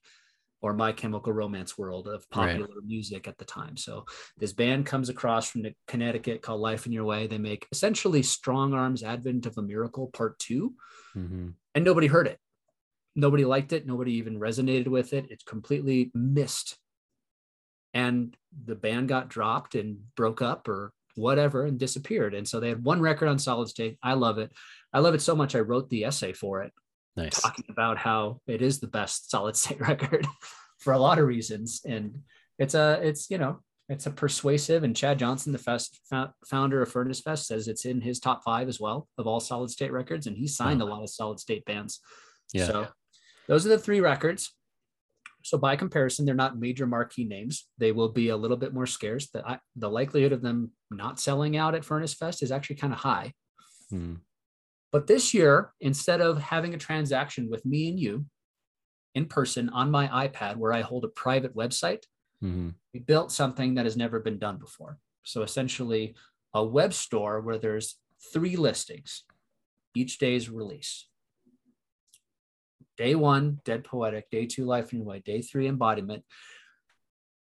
or My Chemical Romance world of popular music at the time. So this band comes across from Connecticut called Life in Your Way. They make essentially Strong Arm's Advent of a Miracle Part 2, and nobody heard it. Nobody liked it. Nobody even resonated with it. It's completely missed. And the band got dropped and broke up or whatever and disappeared. And so they had one record on Solid State. I love it. I love it so much I wrote the essay for it. Nice. Talking about how it is the best Solid State record for a lot of reasons. And it's a persuasive, and Chad Johnson, the founder of Furnace Fest, says it's in his top 5 as well of all Solid State records. And he signed a lot of Solid State bands. Yeah. So those are the 3 records. So by comparison, they're not major marquee names. They will be a little bit more scarce. The likelihood of them not selling out at Furnace Fest is actually kind of high. But this year, instead of having a transaction with me and you in person on my iPad, where I hold a private website, we built something that has never been done before. So essentially a web store where there's 3 listings, each day's release. Day 1, Dead Poetic, Day 2, Life in Your Way, Day 3, Embodiment.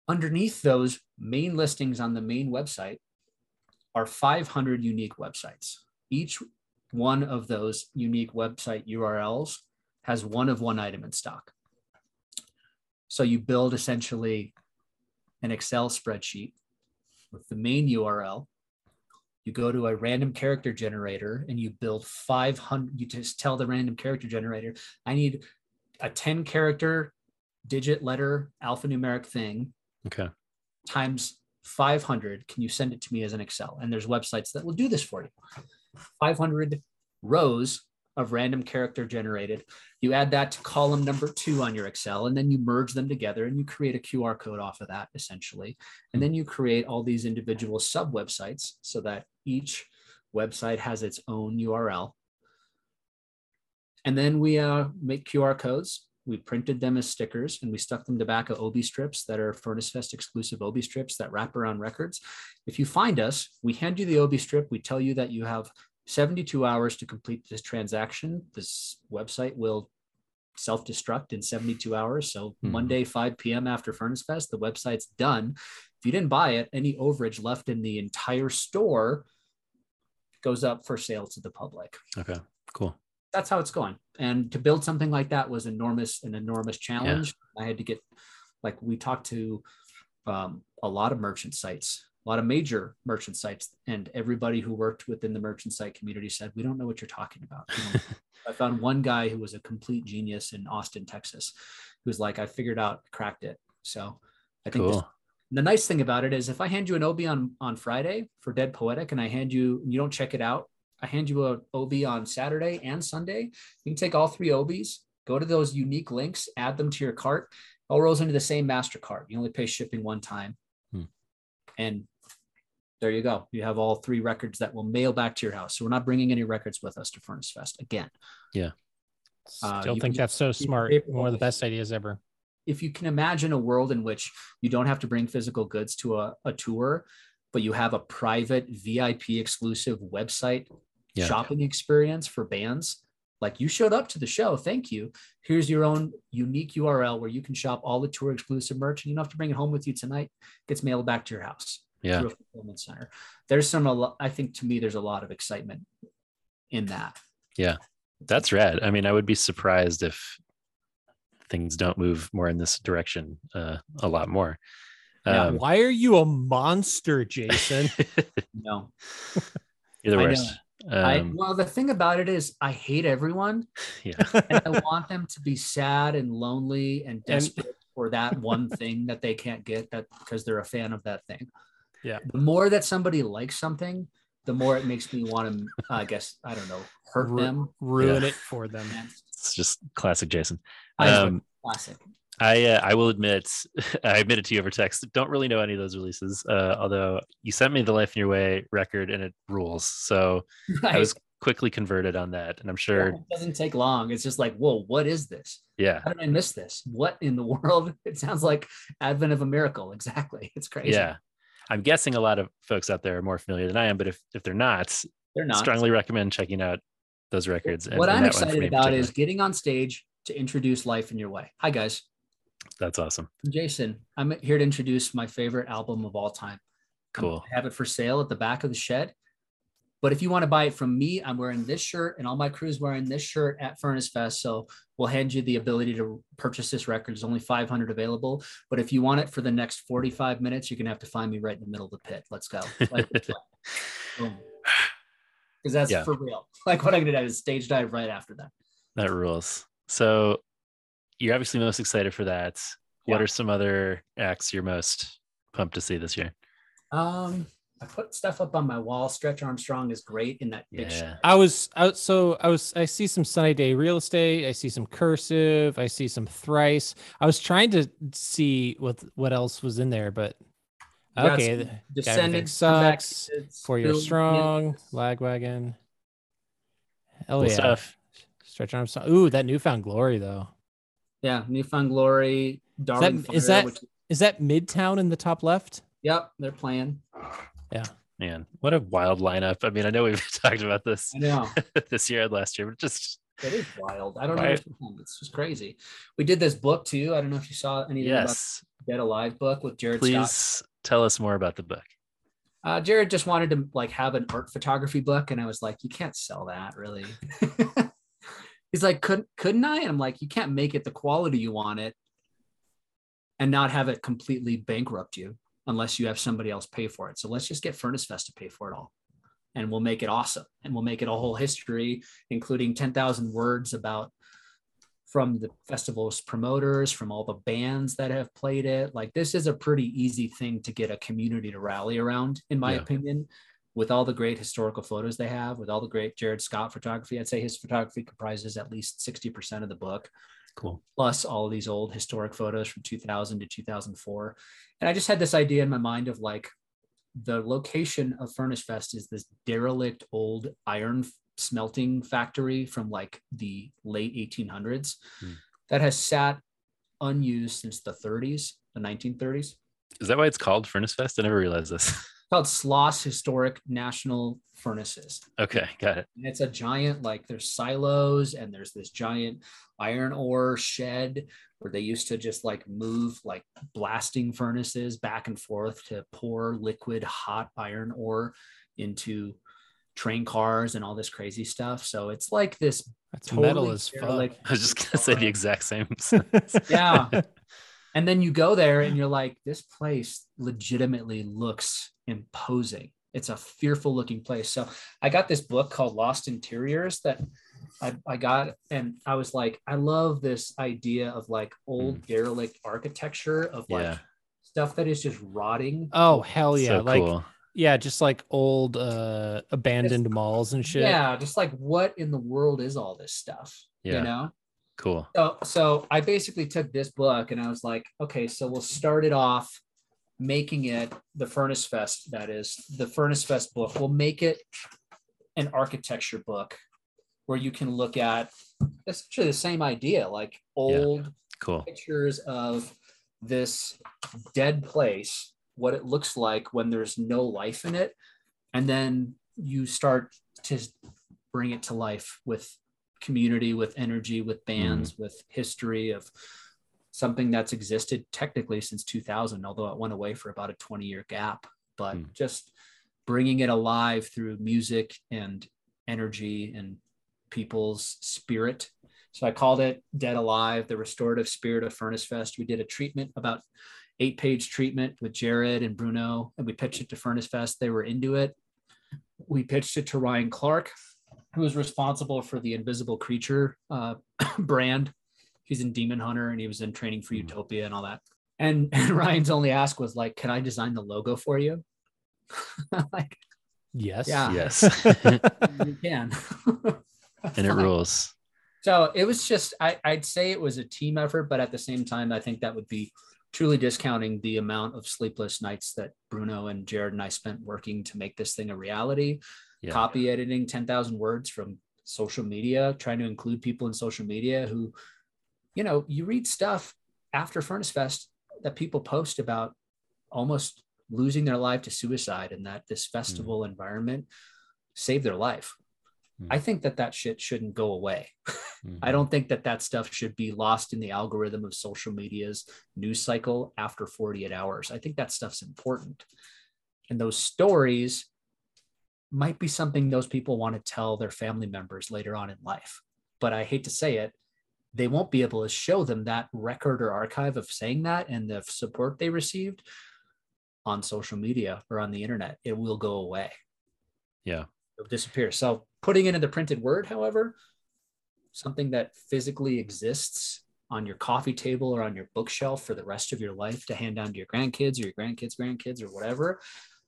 Underneath those main listings on the main website are 500 unique websites. Each one of those unique website URLs has one of one item in stock. So you build essentially an Excel spreadsheet with the main URL. You go to a random character generator and you build 500. You just tell the random character generator, I need a 10 character digit letter alphanumeric thing times 500. Can you send it to me as an Excel? And there's websites that will do this for you. 500 rows of random character generated. You add that to column number 2 on your Excel, and then you merge them together and you create a QR code off of that, essentially. And then you create all these individual sub websites so that each website has its own URL. And then we make QR codes. We printed them as stickers and we stuck them to back of OB strips that are Furnace Fest exclusive OB strips that wrap around records. If you find us, we hand you the OB strip. We tell you that you have 72 hours to complete this transaction. This website will self-destruct in 72 hours. So Monday, 5 p.m. after Furnace Fest, the website's done. If you didn't buy it, any overage left in the entire store goes up for sale to the public. Okay, cool. That's how it's going. And to build something like that was an enormous challenge. Yeah. I had to get, like, we talked to a lot of merchant sites, a lot of major merchant sites, and everybody who worked within the merchant site community said, we don't know what you're talking about. I found one guy who was a complete genius in Austin, Texas, who's like, I figured out, cracked it. So I think the nice thing about it is if I hand you an OB on Friday for Dead Poetic and you don't check it out, I hand you an OB on Saturday and Sunday, you can take all three OBs, go to those unique links, add them to your cart, all rolls into the same MasterCard. You only pay shipping one time. And there you go. You have all three records that will mail back to your house. So we're not bringing any records with us to Furnace Fest again. Yeah. Still think that's so smart. One of the best ideas ever. If you can imagine a world in which you don't have to bring physical goods to a tour, but you have a private VIP exclusive website shopping experience for bands. Like, you showed up to the show. Thank you. Here's your own unique URL where you can shop all the tour exclusive merch. And you don't have to bring it home with you tonight. It gets mailed back to your house. Yeah. Through a fulfillment center. I think to me, there's a lot of excitement in that. Yeah. That's rad. I mean, I would be surprised if things don't move more in this direction a lot more. Yeah, why are you a monster, Jason? No. Either way. The thing about it is I hate everyone. Yeah. And I want them to be sad and lonely and desperate for that one thing that they can't get, that because they're a fan of that thing. Yeah. The more that somebody likes something, the more it makes me want to, hurt them. Ruin it for them. It's just classic Jason. Classic. I will admit, I admitted to you over text, don't really know any of those releases, although you sent me the Life in Your Way record and it rules. So I was quickly converted on that. And I'm sure it doesn't take long. It's just like, whoa, what is this? Yeah. How did I miss this? What in the world? It sounds like Advent of a Miracle. Exactly. It's crazy. Yeah. I'm guessing a lot of folks out there are more familiar than I am, but if they're not, strongly recommend checking out those records. What I'm excited about is getting on stage to introduce Life in Your Way. Hi, guys. That's awesome. Jason, I'm here to introduce my favorite album of all time. Cool. I have it for sale at the back of the shed. But if you want to buy it from me, I'm wearing this shirt and all my crew's wearing this shirt at Furnace Fest. So we'll hand you the ability to purchase this record. There's only 500 available. But if you want it for the next 45 minutes, you're going to have to find me right in the middle of the pit. Let's go. Because that's for real. Like, what I'm going to do is stage dive right after that. That rules. So you're obviously most excited for that. What are some other acts you're most pumped to see this year? I put stuff up on my wall. Stretch Armstrong is great in that big show. I see some Sunny Day Real Estate. I see some Cursive. I see some Thrice. I was trying to see what else was in there, but okay. Descendants Sucks. 4 Year Strong. Lagwagon. Oh, cool stuff. Stretch Armstrong. Ooh, that Newfound Glory though. Yeah, Newfound Glory, Darwin Fire. Is that Midtown in the top left? Yep, they're playing. Yeah. Man, what a wild lineup. I mean, I know we've talked about this this year and last year, but it is wild. I don't know. It's just crazy. We did this book too. I don't know if you saw anything about the Dead Alive book with Jared. Please tell us more about the book. Jared just wanted to have an art photography book, and I was like, you can't sell that really. He's like, couldn't I? And I'm like, you can't make it the quality you want it and not have it completely bankrupt you unless you have somebody else pay for it. So let's just get Furnace Fest to pay for it all. And we'll make it awesome. And we'll make it a whole history, including 10,000 words from the festival's promoters, from all the bands that have played it. Like, this is a pretty easy thing to get a community to rally around, in my opinion. With all the great historical photos they have, with all the great Jared Scott photography, I'd say his photography comprises at least 60% of the book. Cool. Plus all these old historic photos from 2000 to 2004. And I just had this idea in my mind of the location of Furnace Fest is this derelict old iron smelting factory from the late 1800s that has sat unused since the 1930s. Is that why it's called Furnace Fest? I never realized this. called Sloss Historic National Furnaces. Okay, got it. And it's a giant, like there's silos and there's this giant iron ore shed where they used to just like move like blasting furnaces back and forth to pour liquid hot iron ore into train cars and all this crazy stuff. So it's like this. That's totally metal as fuck. I was just gonna say the exact same. Yeah. And then you go there and you're like, this place legitimately looks imposing. It's a fearful looking place. So I got this book called Lost Interiors that I got, and I was like, I love this idea of like old derelict architecture of like stuff that is just rotting. Oh, hell yeah. So like, cool. Yeah, just like old abandoned malls and shit. Yeah, just like what in the world is all this stuff? Yeah. You know? Cool. So I basically took this book and I was like, okay, so we'll start it off making it the Furnace Fest. That is the Furnace Fest book. We'll make it an architecture book where you can look at essentially the same idea, like old pictures of this dead place, what it looks like when there's no life in it. And then you start to bring it to life with community, with energy, with bands, with history of something that's existed technically since 2000, although it went away for about a 20-year gap, but just bringing it alive through music and energy and people's spirit. So I called it Dead Alive, the Restorative Spirit of Furnace Fest. We did a treatment, about 8-page treatment with Jared and Bruno, and we pitched it to Furnace Fest. They were into it. We pitched it to Ryan Clark, who was responsible for the Invisible Creature brand. He's in Demon Hunter and he was in Training for Utopia and all that. And Ryan's only ask was like, can I design the logo for you? Like, yes. Yeah. Yes. You can. And it rules. So it was just, I'd say it was a team effort, but at the same time, I think that would be truly discounting the amount of sleepless nights that Bruno and Jared and I spent working to make this thing a reality. Yeah. Copy editing 10,000 words from social media, trying to include people in social media who, you know, you read stuff after Furnace Fest that people post about almost losing their life to suicide and that this festival environment saved their life. I think that shit shouldn't go away. I don't think that stuff should be lost in the algorithm of social media's news cycle after 48 hours. I think that stuff's important. And those stories might be something those people want to tell their family members later on in life. But I hate to say it, they won't be able to show them that record or archive of saying that and the support they received on social media or on the internet. It will go away. Yeah. It'll disappear. So putting it in the printed word, however, something that physically exists on your coffee table or on your bookshelf for the rest of your life to hand down to your grandkids or your grandkids' grandkids or whatever,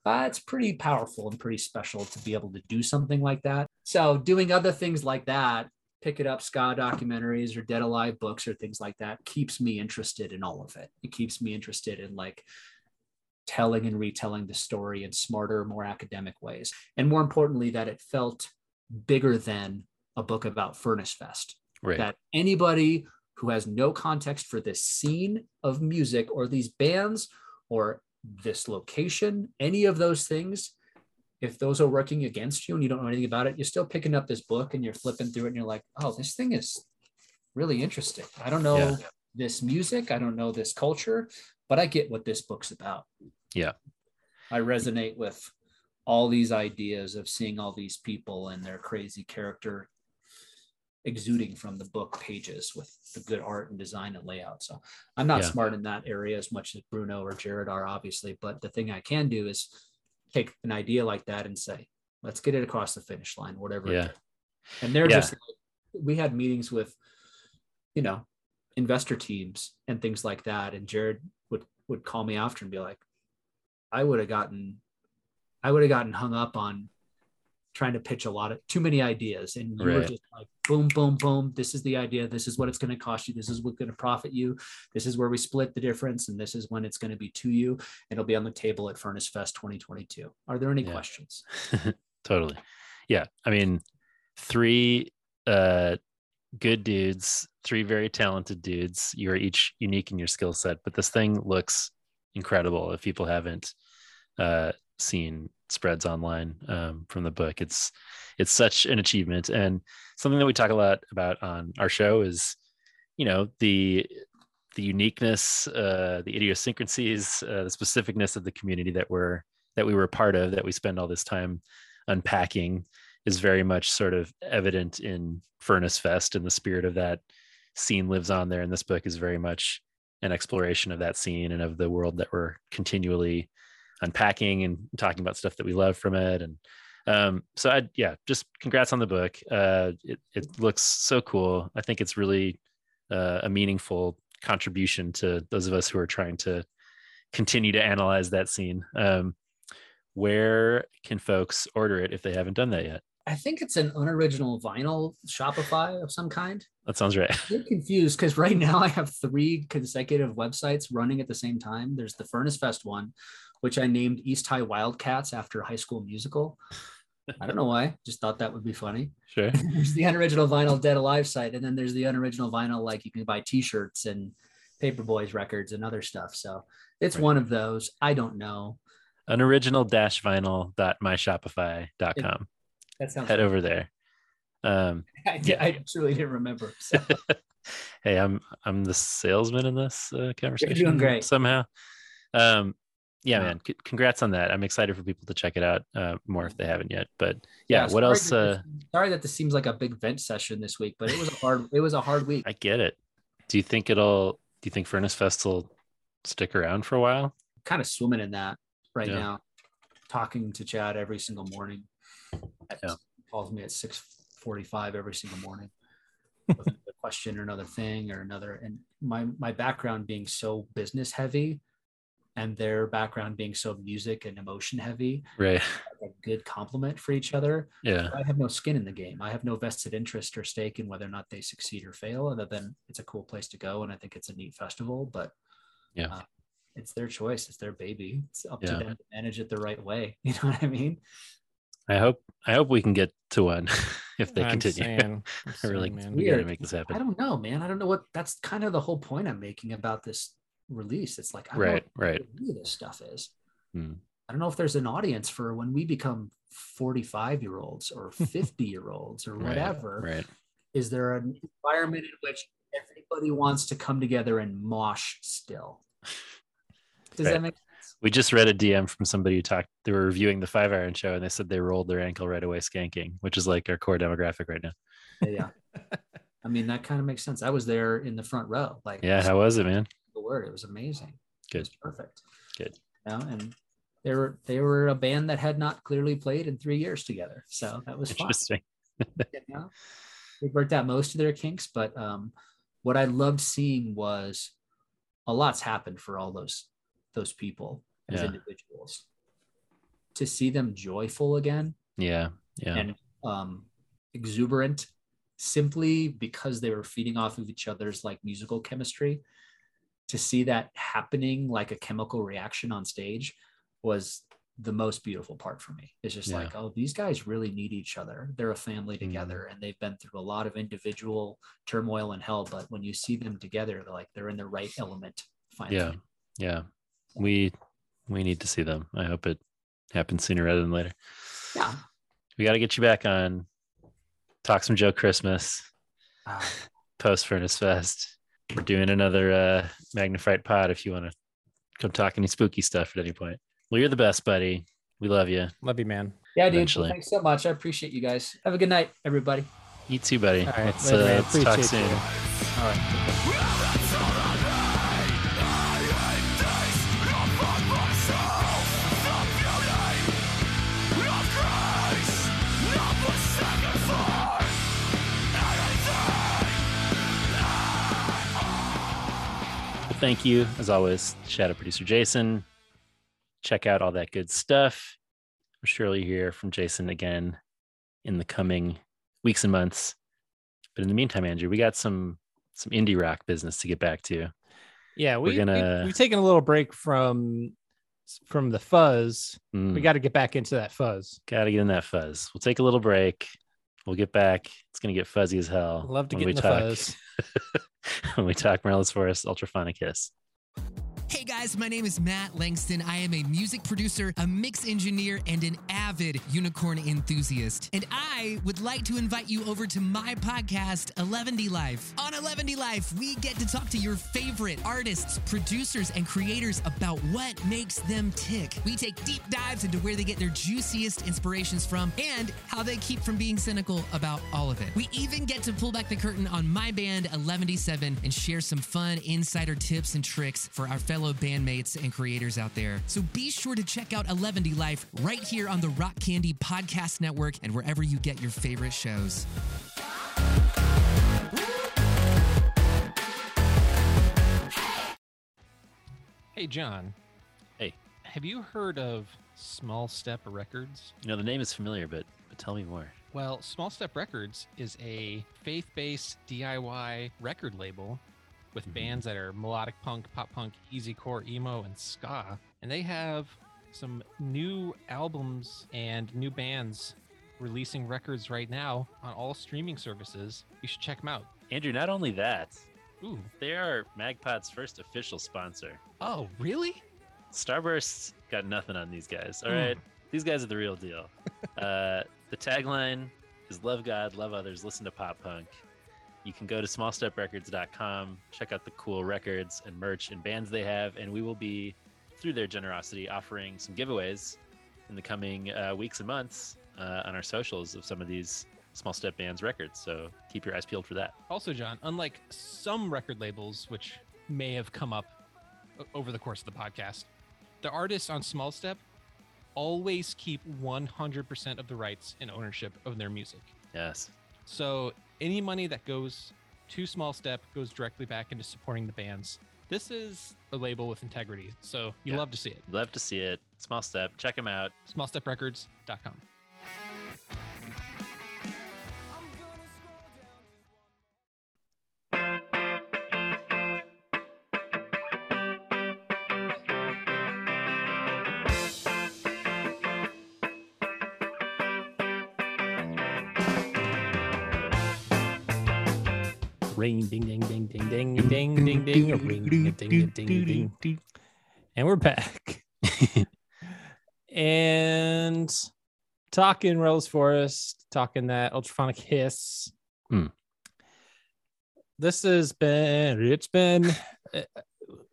it's pretty powerful and pretty special to be able to do something like that. So doing other things like that, Pick It Up Ska documentaries or Dead Alive books or things like that, keeps me interested in all of it. It keeps me interested in like telling and retelling the story in smarter, more academic ways. And more importantly, that it felt bigger than a book about Furnace Fest. Right. That anybody who has no context for this scene of music or these bands or this location, any of those things, if those are working against you and you don't know anything about it, you're still picking up this book and you're flipping through it and you're like, oh, this thing is really interesting. I don't know this music. I don't know this culture, but I get what this book's about. Yeah. I resonate with all these ideas of seeing all these people and their crazy character exuding from the book pages with the good art and design and layout. So I'm not smart in that area as much as Bruno or Jared are, obviously, but the thing I can do is take an idea like that and say, let's get it across the finish line, whatever. Yeah. And they're just, like, we had meetings with, you know, investor teams and things like that. And Jared would call me after and be like, I would have gotten hung up on trying to pitch too many ideas. And you were just like, boom, boom, boom. This is the idea. This is what it's going to cost you. This is what's going to profit you. This is where we split the difference. And this is when it's going to be to you. It'll be on the table at Furnace Fest 2022. Are there any questions? Totally. Yeah. I mean, three good dudes, three very talented dudes. You are each unique in your skill set, but this thing looks incredible. If people haven't seen spreads online from the book. It's such an achievement, and something that we talk a lot about on our show is, you know, the uniqueness, the idiosyncrasies, the specificness of the community that we were a part of, that we spend all this time unpacking, is very much sort of evident in Furnace Fest, and the spirit of that scene lives on there. And this book is very much an exploration of that scene and of the world that we're continually unpacking and talking about stuff that we love from it. And just congrats on the book. It looks so cool. I think it's really a meaningful contribution to those of us who are trying to continue to analyze that scene. Where can folks order it if they haven't done that yet? I think it's an unoriginal vinyl, Shopify of some kind. That sounds right. I'm confused because right now I have 3 consecutive websites running at the same time. There's the Furnace Fest one, which I named East High Wildcats after High School Musical. I don't know why, just thought that would be funny. Sure. There's the unoriginal vinyl Dead Alive site, and then there's the unoriginal vinyl, like you can buy t-shirts and Paperboys records and other stuff. So it's right. One of those. I don't know. unoriginal-vinyl.myshopify.com. That sounds head funny. Over there. I truly didn't remember. So. Hey, I'm the salesman in this conversation. You're doing great somehow. Yeah, man. Congrats on that. I'm excited for people to check it out more if they haven't yet. But yeah what else? Sorry that this seems like a big vent session this week, but it was a hard week. I get it. Do you think Furnace Fest will stick around for a while? I'm kind of swimming in that right now. Talking to Chad every single morning. He calls me at 6:45 every single morning with a question or another thing or another. And my background being so business heavy and their background being so music and emotion heavy, right? A good compliment for each other. Yeah. I have no skin in the game. I have no vested interest or stake in whether or not they succeed or fail, other than it's a cool place to go. And I think it's a neat festival, but it's their choice. It's their baby. It's up to them to manage it the right way. You know what I mean? I hope we can get to one if they continue. I'm saying, really, man, we gotta make this happen. I don't know, man. I don't know what. That's kind of the whole point I'm making about this release. It's like, I don't know what this stuff is. I don't know if there's an audience for when we become 45-year-olds or 50-year-olds or whatever. Right. Is there an environment in which everybody wants to come together and mosh still? Does that make sense? We just read a DM from somebody who they were reviewing the Five Iron show, and they said they rolled their ankle right away skanking, which is like our core demographic right now. Yeah. I mean, that kind of makes sense. I was there in the front row. Like, how was it, man? The word. It was amazing. Good. It was perfect. Good. You know, and they were a band that had not clearly played in 3 years together. So that was interesting. Fun. You know? They worked out most of their kinks, but what I loved seeing was a lot's happened for all those people as individuals, to see them joyful again and exuberant, simply because they were feeding off of each other's like musical chemistry. To see that happening like a chemical reaction on stage was the most beautiful part for me. It's just like, oh, these guys really need each other. They're a family together, and they've been through a lot of individual turmoil and hell, but when you see them together, they're like, they're in the right element finally. We need to see them. I hope it happens sooner rather than later. Yeah. We got to get you back on Talk Some Joe Christmas, post Furnace Fest. We're doing another Magnified pod if you want to come talk any spooky stuff at any point. Well, you're the best, buddy. We love you. Love you, man. Yeah, eventually. Dude. Thanks so much. I appreciate you guys. Have a good night, everybody. You too, buddy. All right. Let's talk soon. You. All right. Thank you, as always, Shadow Producer Jason. Check out all that good stuff. I'm sure you'll hear from Jason again in the coming weeks and months. But in the meantime, Andrew, we got some indie rock business to get back to. Yeah, we've taken a little break from the fuzz. We got to get back into that fuzz. Got to get in that fuzz. We'll take a little break. We'll get back. It's going to get fuzzy as hell. Love to get in the fuzz. When we talk Morella's Forest, Ultraphonic Hiss. Hey guys, guys, my name is Matt Langston. I am a music producer, a mix engineer, and an avid unicorn enthusiast. And I would like to invite you over to my podcast, 11D Life. On 11D Life, we get to talk to your favorite artists, producers, and creators about what makes them tick. We take deep dives into where they get their juiciest inspirations from and how they keep from being cynical about all of it. We even get to pull back the curtain on my band, 11D7, and share some fun insider tips and tricks for our fellow bandmates and creators out there. So be sure to check out 11D Life right here on the Rock Candy Podcast Network and wherever you get your favorite shows. Hey, John. Hey. Have you heard of Small Step Records? You know, the name is familiar, but tell me more. Well, Small Step Records is a faith-based DIY record label with bands that are melodic punk, pop punk, easycore, emo, and ska. And they have some new albums and new bands releasing records right now on all streaming services. You should check them out. Andrew, not only that, they are MagPod's first official sponsor. Oh, really? Starburst's got nothing on these guys. All right. These guys are the real deal. The tagline is love God, love others, listen to pop punk. You can go to smallsteprecords.com, check out the cool records and merch and bands they have, and we will be, through their generosity, offering some giveaways in the coming weeks and months on our socials of some of these Small Step Bands records, so keep your eyes peeled for that. Also, John, unlike some record labels, which may have come up over the course of the podcast, the artists on Small Step always keep 100% of the rights and ownership of their music. Yes. So any money that goes to Small Step goes directly back into supporting the bands. This is a label with integrity, so you love to see it. Love to see it. Small Step. Check them out. SmallStepRecords.com. Ring, ding, ding, ding, ding, ding, ding, ding, ding, ring, ding, ding, ding, ding. And we're back. And talking Morella's Forest, talking that Ultraphonic Hiss. This has been,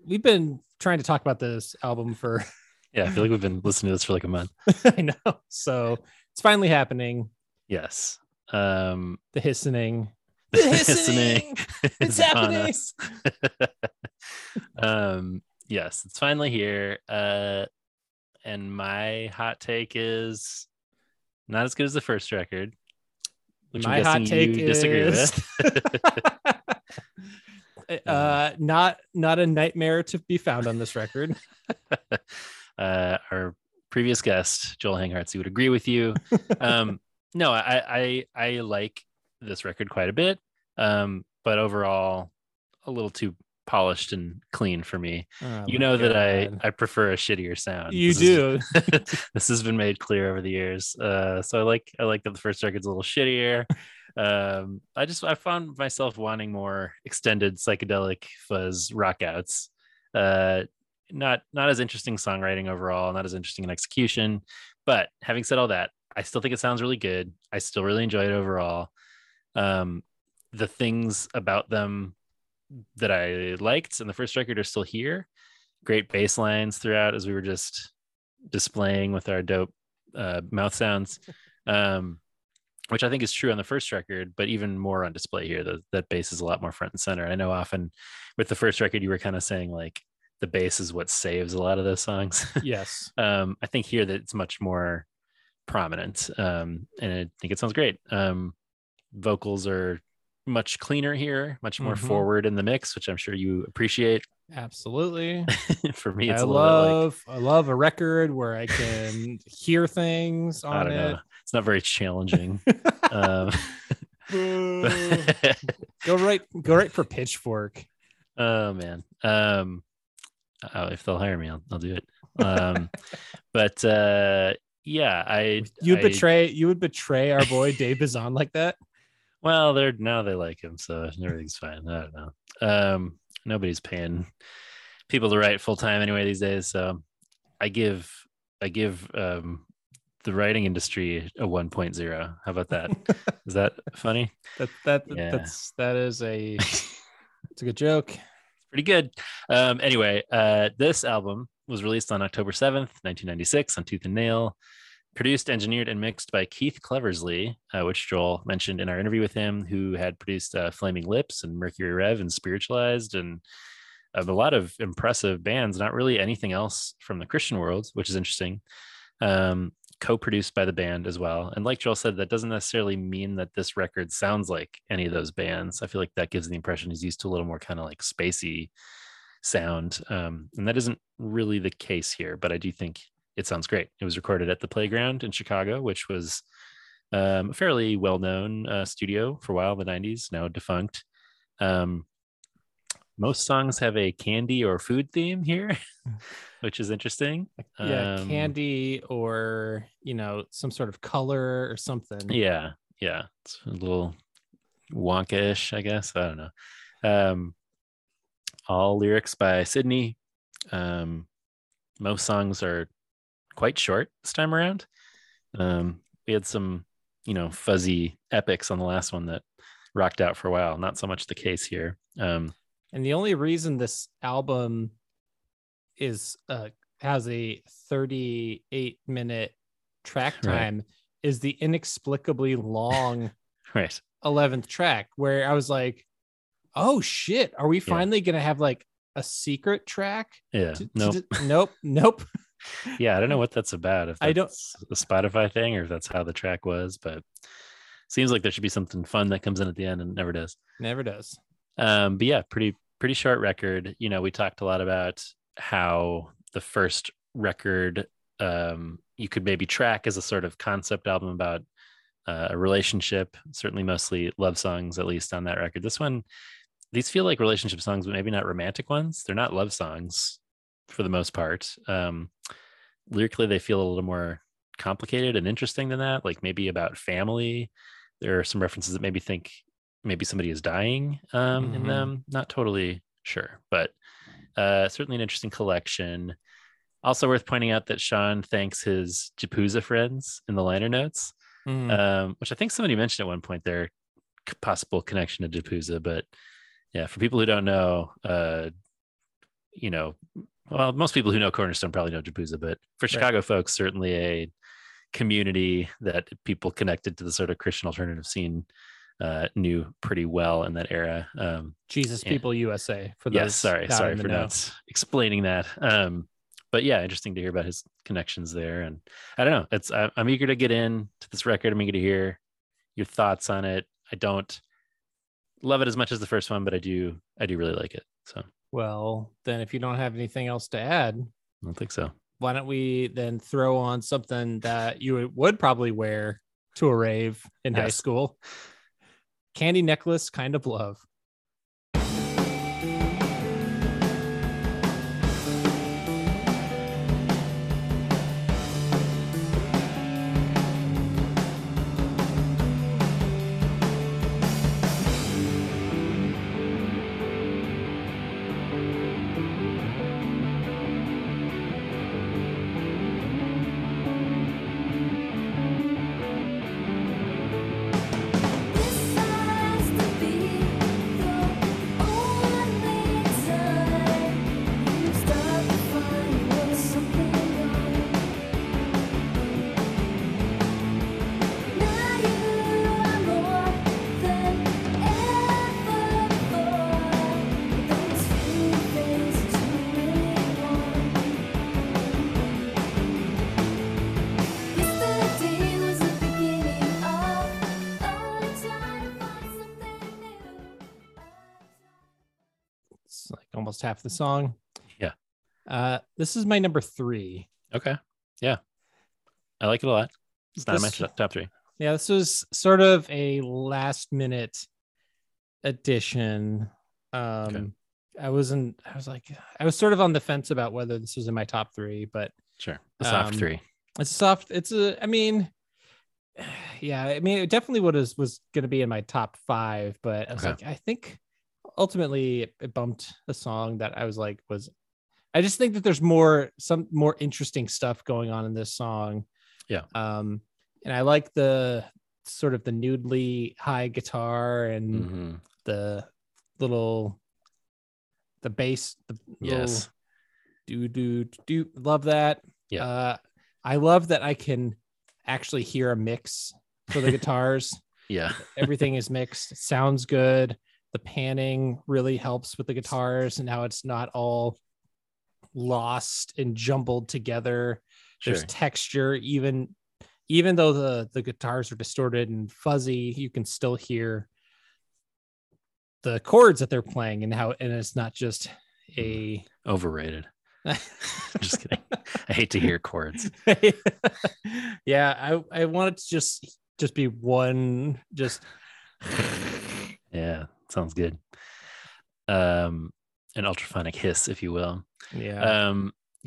we've been trying to talk about this album for. Yeah, I feel like we've been listening to this for like a month. I know. So it's finally happening. Yes. The hissing. It's happening. Yes, it's finally here. And my hot take is not as good as the first record, which my hot take you disagree with. Not a nightmare to be found on this record. Our previous guest, Joel Hanghartsey, would agree with you. No, I like this record quite a bit, but overall a little too polished and clean for me. That I prefer a shittier sound. This has been made clear over the years. So I like that the first record's a little shittier. I found myself wanting more extended psychedelic fuzz rockouts. Not as interesting songwriting overall, not as interesting in execution. But having said all that, I still think it sounds really good. I still really enjoy it overall. The things about them that I liked in the first record are still here. Great bass lines throughout, as we were just displaying with our dope mouth sounds, which I think is true on the first record, but even more on display here. That bass is a lot more front and center. I know often with the first record, you were kind of saying like the bass is what saves a lot of those songs. Yes. I think here that it's much more prominent, and I think it sounds great. Vocals are much cleaner here, much more forward in the mix, which I'm sure you appreciate. Absolutely. For me, it's I love a record where I can hear things on it. It's not very challenging. Go right for Pitchfork. Oh man. If they'll hire me, I'll do it. You would betray our boy Dave Bazan like that. Well, they like him, so everything's fine. I don't know. Nobody's paying people to write full time anyway these days. So I give the writing industry a 1.0. How about that? Is that funny? Yeah. It's a good joke. It's pretty good. Anyway, this album was released on October 7th, 1996 on Tooth and Nail, produced, engineered, and mixed by Keith Cleversley, which Joel mentioned in our interview with him, who had produced Flaming Lips and Mercury Rev and Spiritualized and a lot of impressive bands, not really anything else from the Christian world, which is interesting. Co-produced by the band as well. And like Joel said, that doesn't necessarily mean that this record sounds like any of those bands. I feel like that gives the impression he's used to a little more kind of like spacey sound. And that isn't really the case here, but I do think it sounds great. It was recorded at the Playground in Chicago, which was a fairly well-known studio for a while in the 90s, now defunct. Most songs have a candy or food theme here, which is interesting. Yeah, candy or, you know, some sort of color or something. Yeah, yeah. It's a little wonkish, I guess. I don't know. All lyrics by Sydney. Most songs are quite short this time around. We had some, you know, fuzzy epics on the last one that rocked out for a while. Not so much the case here. And the only reason this album is has a 38-minute track time is the inexplicably long 11th track, where I was like, oh shit, are we finally going to have like a secret track? Yeah. Nope. Yeah, I don't know what that's about. If that's a Spotify thing or if that's how the track was, but seems like there should be something fun that comes in at the end and it never does. Never does. But yeah, pretty short record. You know, we talked a lot about how the first record you could maybe track as a sort of concept album about a relationship, certainly mostly love songs, at least on that record. This one, these feel like relationship songs, but maybe not romantic ones. They're not love songs for the most part. Lyrically, they feel a little more complicated and interesting than that, like maybe about family. There are some references that maybe think maybe somebody is dying in them. Not totally sure, but certainly an interesting collection. Also worth pointing out that Sean thanks his Jabuza friends in the liner notes, which I think somebody mentioned at one point their possible connection to Jabuza. But yeah, for people who don't know, you know, well, most people who know Cornerstone probably know Jabuza, but for Chicago folks, certainly a community that people connected to the sort of Christian alternative scene knew pretty well in that era. Jesus People USA for those. Yes, sorry for not explaining that. But yeah, interesting to hear about his connections there. And I don't know, I'm eager to get into this record. I'm eager to hear your thoughts on it. I don't love it as much as the first one, but I do really like it. So well, then if you don't have anything else to add, I don't think so. Why don't we then throw on something that you would probably wear to a rave in high school? Candy Necklace, Kind of Love. Half the song. Yeah. This is my number 3. Okay. Yeah. I like it a lot. It's not my top 3. Yeah, this was sort of a last minute addition. Okay. I was sort of on the fence about whether this was in my top 3, but sure. A soft 3. It definitely was gonna be in my top 5, but I was like, I think ultimately it bumped a song that I was like was I just think that there's more interesting stuff going on in this song. Yeah. And I like the sort of the noodly high guitar and the little, the bass. The yes. Do, do, do. Love that. Yeah. I love that I can actually hear a mix for the guitars. Yeah. Everything is mixed. It sounds good. The panning really helps with the guitars and how it's not all lost and jumbled together. Sure. There's texture, even though the guitars are distorted and fuzzy, you can still hear the chords that they're playing and it's not just a overrated. Just kidding. I hate to hear chords. Yeah, I want it to just be one. Just yeah, sounds good. An ultraphonic hiss, if you will. Yeah.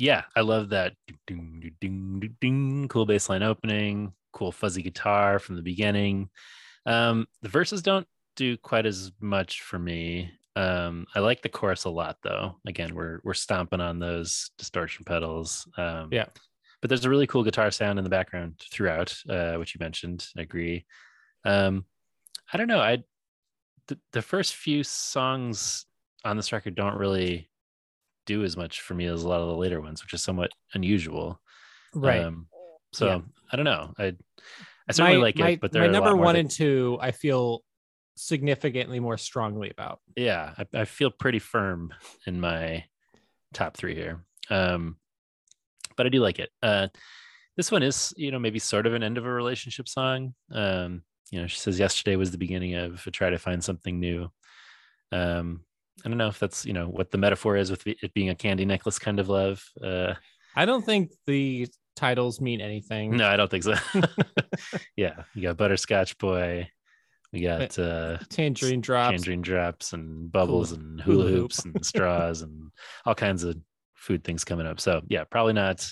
Yeah, I love that ding, ding, ding, ding, ding. Cool bass line opening, cool fuzzy guitar from the beginning. The verses don't do quite as much for me. I like the chorus a lot, though. Again, we're stomping on those distortion pedals. Yeah, but there's a really cool guitar sound in the background throughout, which you mentioned. I agree. I don't know. The first few songs on this record don't really do as much for me as a lot of the later ones, which is somewhat unusual. Right. So yeah. I don't know. I certainly like it, but my number one and two, I feel significantly more strongly about. Yeah, I feel pretty firm in my top three here. But I do like it. This one is, maybe sort of an end of a relationship song. She says yesterday was the beginning of a try to find something new. I don't know if that's, what the metaphor is with it being a candy necklace kind of love. I don't think the titles mean anything. No, I don't think so. Yeah. You got Butterscotch Boy. We got tangerine drops and bubbles and hula hoops and straws and all kinds of food things coming up. So yeah, probably not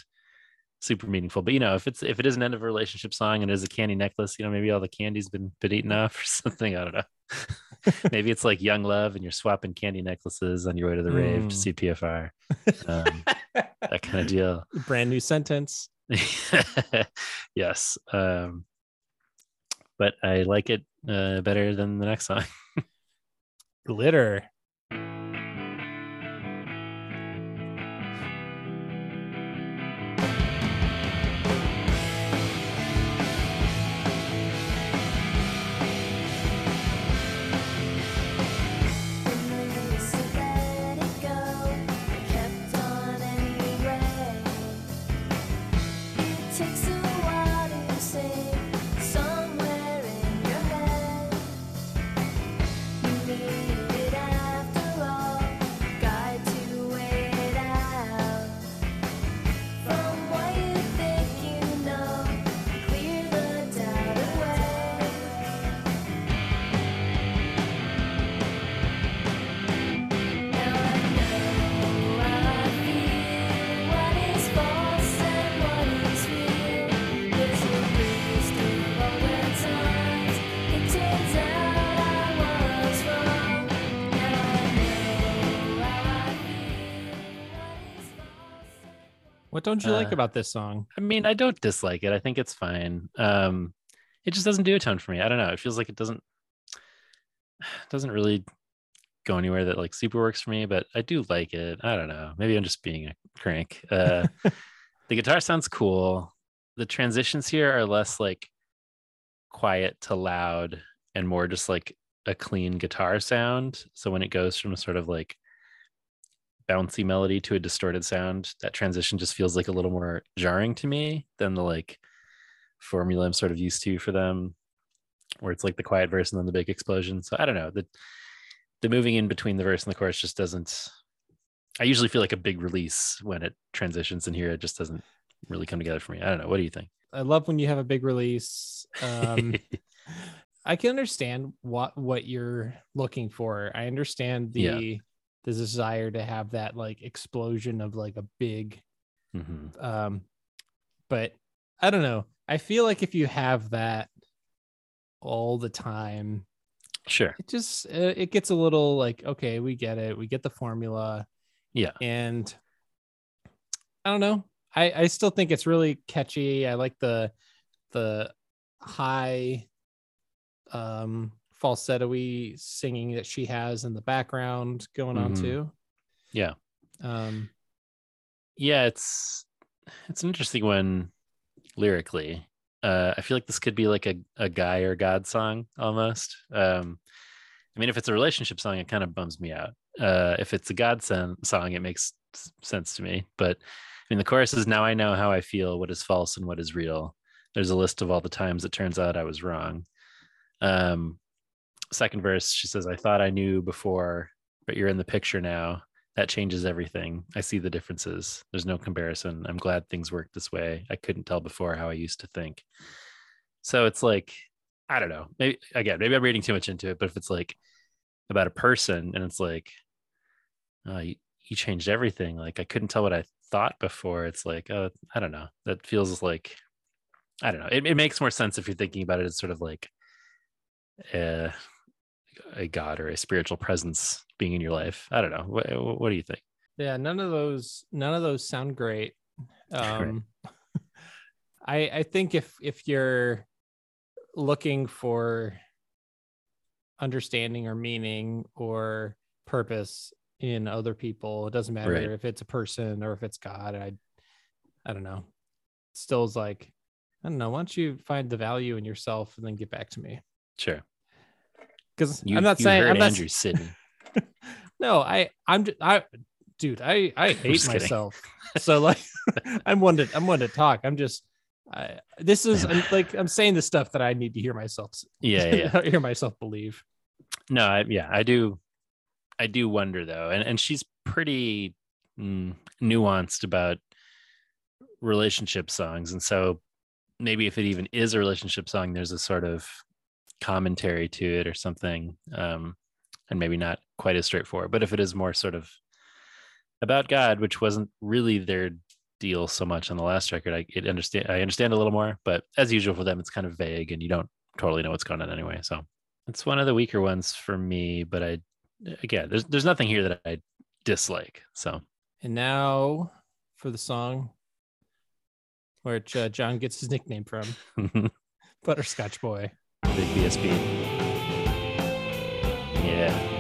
super meaningful, but if it is an end of a relationship song and it is a candy necklace, maybe all the candy's been eaten off or something. I don't know. Maybe it's like young love and you're swapping candy necklaces on your way to the rave to see PFR. That kind of deal. Brand new sentence. Yes. But I like it better than the next song. Glitter. What don't you like about this song? I mean, I don't dislike it. I think it's fine. It just doesn't do a ton for me. I don't know. It feels like it doesn't really go anywhere that like super works for me, but I do like it. I don't know. Maybe I'm just being a crank. The guitar sounds cool. The transitions here are less like quiet to loud and more just like a clean guitar sound. So when it goes from sort of like bouncy melody to a distorted sound, that transition just feels like a little more jarring to me than the like formula I'm sort of used to for them, where it's like the quiet verse and then the big explosion. So I don't know, the moving in between the verse and the chorus just doesn't. I usually feel like a big release when it transitions, and here it just doesn't really come together for me. I don't know, what do you think? I love when you have a big release. I can understand what you're looking for. I understand the desire to have that like explosion of like a big, but I don't know. I feel like if you have that all the time, sure, it just it gets a little like, okay, we get it, we get the formula, yeah, and I don't know. I still think it's really catchy. I like the high falsetto-y singing that she has in the background going on too. Yeah. It's an interesting one lyrically. I feel like this could be like a guy or God song almost. I mean, if it's a relationship song, it kind of bums me out. If it's a God song, it makes sense to me. But I mean, the chorus is, now I know how I feel, what is false and what is real. There's a list of all the times it turns out I was wrong. Second verse, she says, I thought I knew before, but you're in the picture now. That changes everything. I see the differences. There's no comparison. I'm glad things worked this way. I couldn't tell before how I used to think. So it's like, I don't know. Maybe I'm reading too much into it, but if it's like about a person and it's like, oh, you changed everything. Like, I couldn't tell what I thought before. It's like, oh, I don't know. That feels like, I don't know. It makes more sense if you're thinking about it as sort of like a God or a spiritual presence being in your life. I don't know. What do you think? Yeah, none of those sound great. I think if you're looking for understanding or meaning or purpose in other people, it doesn't matter if it's a person or if it's God. I don't know. Still is like, I don't know. Why don't you find the value in yourself and then get back to me? Sure. Because I'm not saying Andrew Sidney. No, I hate myself. So like, I'm one to talk. I'm saying the stuff that I need to hear myself. Yeah. Hear myself believe. No, I do wonder though, and she's pretty nuanced about relationship songs, and so maybe if it even is a relationship song, there's a sort of commentary to it or something, and maybe not quite as straightforward. But if it is more sort of about God, which wasn't really their deal so much on the last record, I understand a little more. But as usual for them, it's kind of vague, and you don't totally know what's going on anyway. So it's one of the weaker ones for me. But there's nothing here that I dislike. So, and now for the song where John gets his nickname from, Butterscotch Boy. Big BSB. Yeah.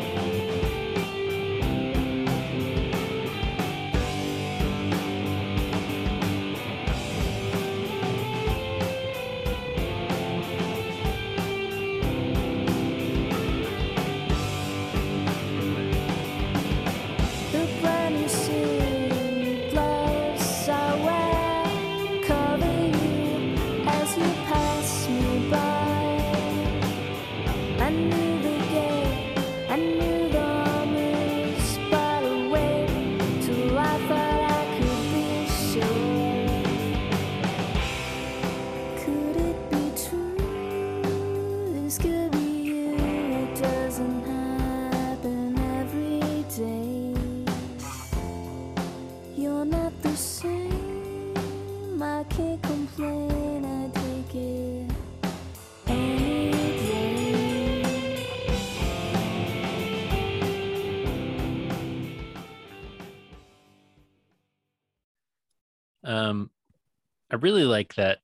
I really like that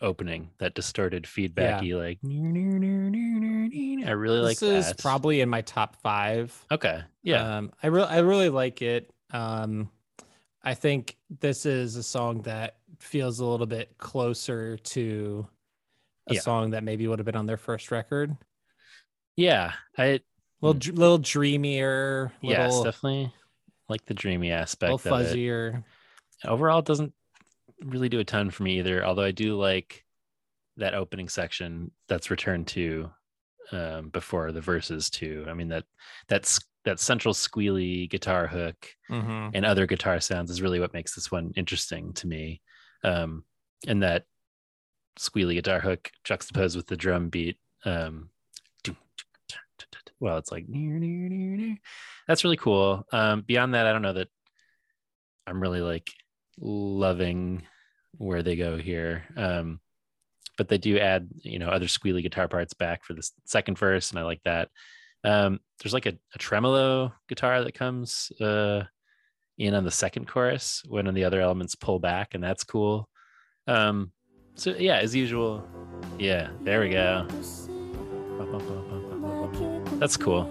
opening, that distorted feedback-y, like, I really like that. This is probably in my top 5. Okay. Yeah. I really like it. I think this is a song that feels a little bit closer to a song that maybe would have been on their first record. Yeah. Little dreamier. Yes, definitely like the dreamy aspect of it. A little fuzzier. Overall, it doesn't really do a ton for me either, although I do like that opening section that's returned to before the verses too. I mean, that central squealy guitar hook and other guitar sounds is really what makes this one interesting to me. And that squealy guitar hook juxtaposed with the drum beat, well, it's like that's really cool. Beyond that, I don't know that I'm really like loving where they go here, but they do add, other squealy guitar parts back for the second verse, and I like that. There's like a tremolo guitar that comes in on the second chorus when the other elements pull back, and that's cool. So yeah, as usual. Yeah, there we go. That's cool.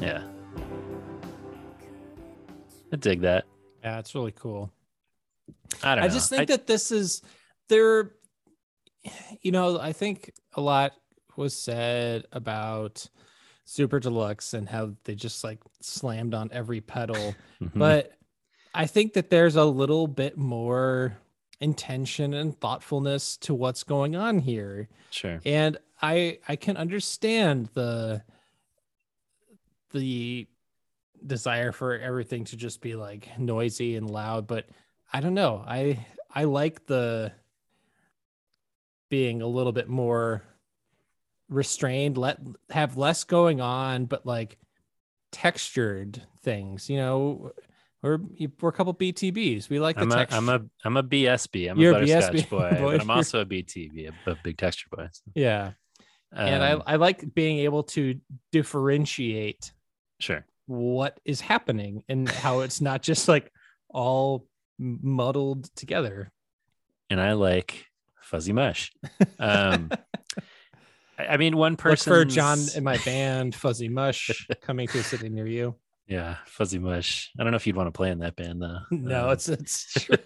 Yeah, I dig that. Yeah, it's really cool. I don't know. I just think that this is there. You know, I think a lot was said about Super Deluxe and how they just like slammed on every pedal, mm-hmm. but I think that there's a little bit more intention and thoughtfulness to what's going on here. Sure. And I can understand the desire for everything to just be like noisy and loud, but I don't know. I like the being a little bit more restrained, have less going on, but like textured things, you know. We're a couple BTBs. We like the texture. I'm a BSB. You're a butterscotch boy, but I'm also a BTB, a big texture boy. So. Yeah, and I like being able to differentiate. Sure. What is happening and how it's not just like all muddled together. And I like fuzzy mush. I mean, one person. Look for John in my band, Fuzzy Mush, coming to a city near you. Yeah, Fuzzy Mush. I don't know if you'd want to play in that band though. No, it's true.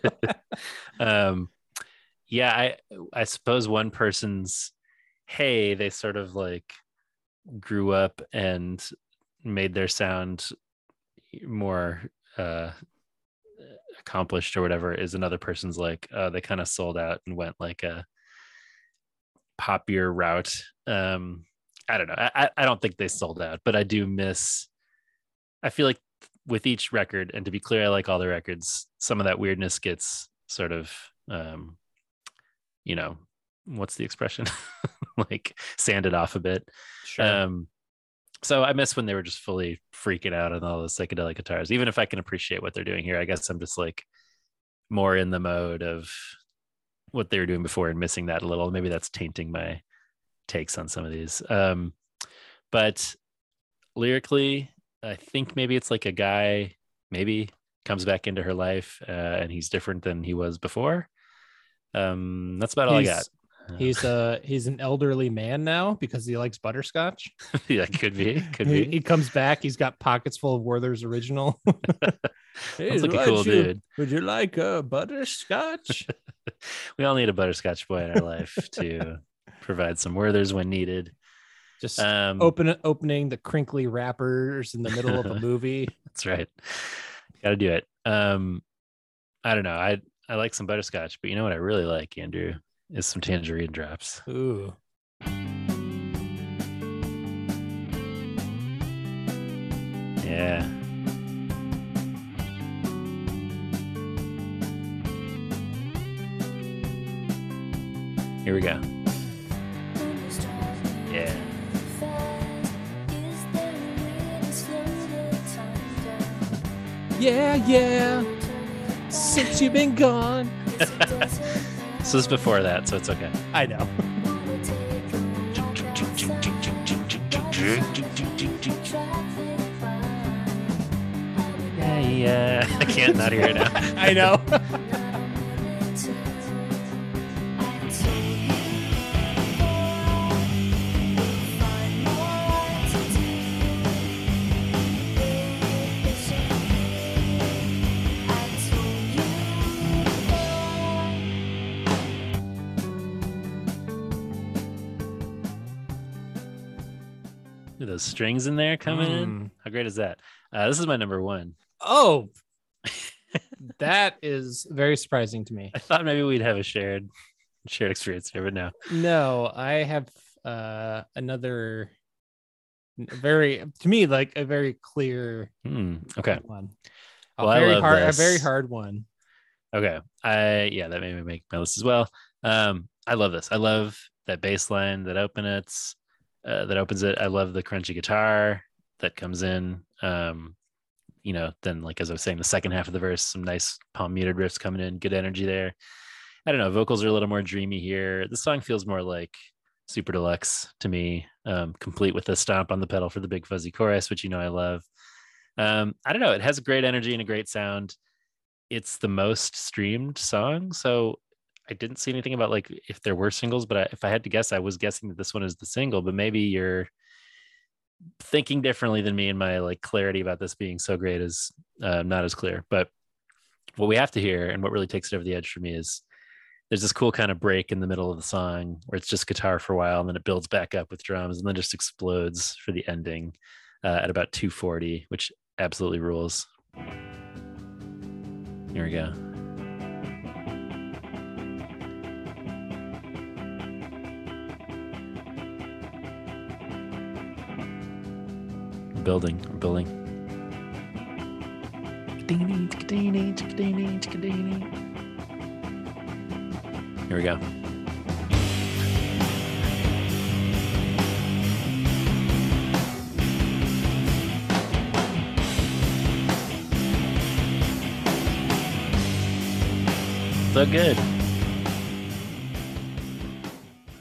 Yeah, I suppose one person's, hey, they sort of like grew up and made their sound more accomplished or whatever, is another person's like they kind of sold out and went like a poppier route. I don't know. I don't think they sold out, but I do miss. I feel like with each record, and to be clear, I like all the records, some of that weirdness gets sort of, you know, what's the expression? Like sanded off a bit. Sure. So I miss when they were just fully freaking out on all the psychedelic guitars, even if I can appreciate what they're doing here. I guess I'm just like more in the mode of what they were doing before and missing that a little. Maybe that's tainting my takes on some of these. But lyrically, I think maybe it's like a guy maybe comes back into her life and he's different than he was before. That's about all I got. He's an elderly man now because he likes butterscotch. Yeah, could be. He comes back. He's got pockets full of Werther's Original. Hey, like a cool dude. Would you like a butterscotch? We all need a butterscotch boy in our life to provide some Werther's when needed. Just opening the crinkly wrappers in the middle of a movie. That's right. Got to do it. I don't know. I like some butterscotch, but you know what I really like, Andrew, is some tangerine drops. Ooh. Yeah. Here we go. Yeah. Yeah, yeah. Since you've been gone. This is before that, so it's okay. I know. Yeah, yeah. I can't not hear it now. I know. Strings in there coming in. How great is that? This is my number one. Oh, that is very surprising to me. I thought maybe we'd have a shared experience here, but no, I have another very, to me, like a very clear okay one. A very hard one. Okay. That made me make my list as well. I love this. I love that bass line that opens it. I love the crunchy guitar that comes in. You know, then like as I was saying, the second half of the verse, some nice palm muted riffs coming in, good energy there. I don't know, vocals are a little more dreamy here. The song feels more like super deluxe to me, complete with a stomp on the pedal for the big fuzzy chorus, which, you know, I love. I don't know. It has a great energy and a great sound. It's the most streamed song. So I didn't see anything about like if there were singles, but if I had to guess, I was guessing that this one is the single, but maybe you're thinking differently than me, and my like clarity about this being so great is not as clear. But what we have to hear and what really takes it over the edge for me is there's this cool kind of break in the middle of the song where it's just guitar for a while, and then it builds back up with drums, and then just explodes for the ending at about 2:40, which absolutely rules. Here we go. Building. Here we go. So good.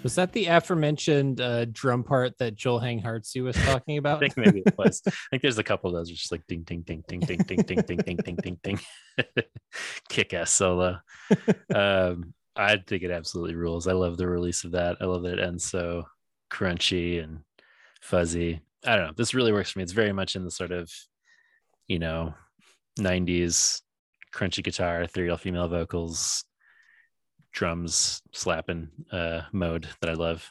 Was that the aforementioned drum part that Joel Hanghartsey was talking about? I think maybe it was. I think there's a couple of those just like ding, ding, ding, ding, ding, ding, ding, ding, ding, ding, ding, ding. Kick-ass solo. I think it absolutely rules. I love the release of that. I love that it ends so crunchy and fuzzy. I don't know. This really works for me. It's very much in the sort of, you know, 90s crunchy guitar, ethereal female vocals, drums slapping mode that I love.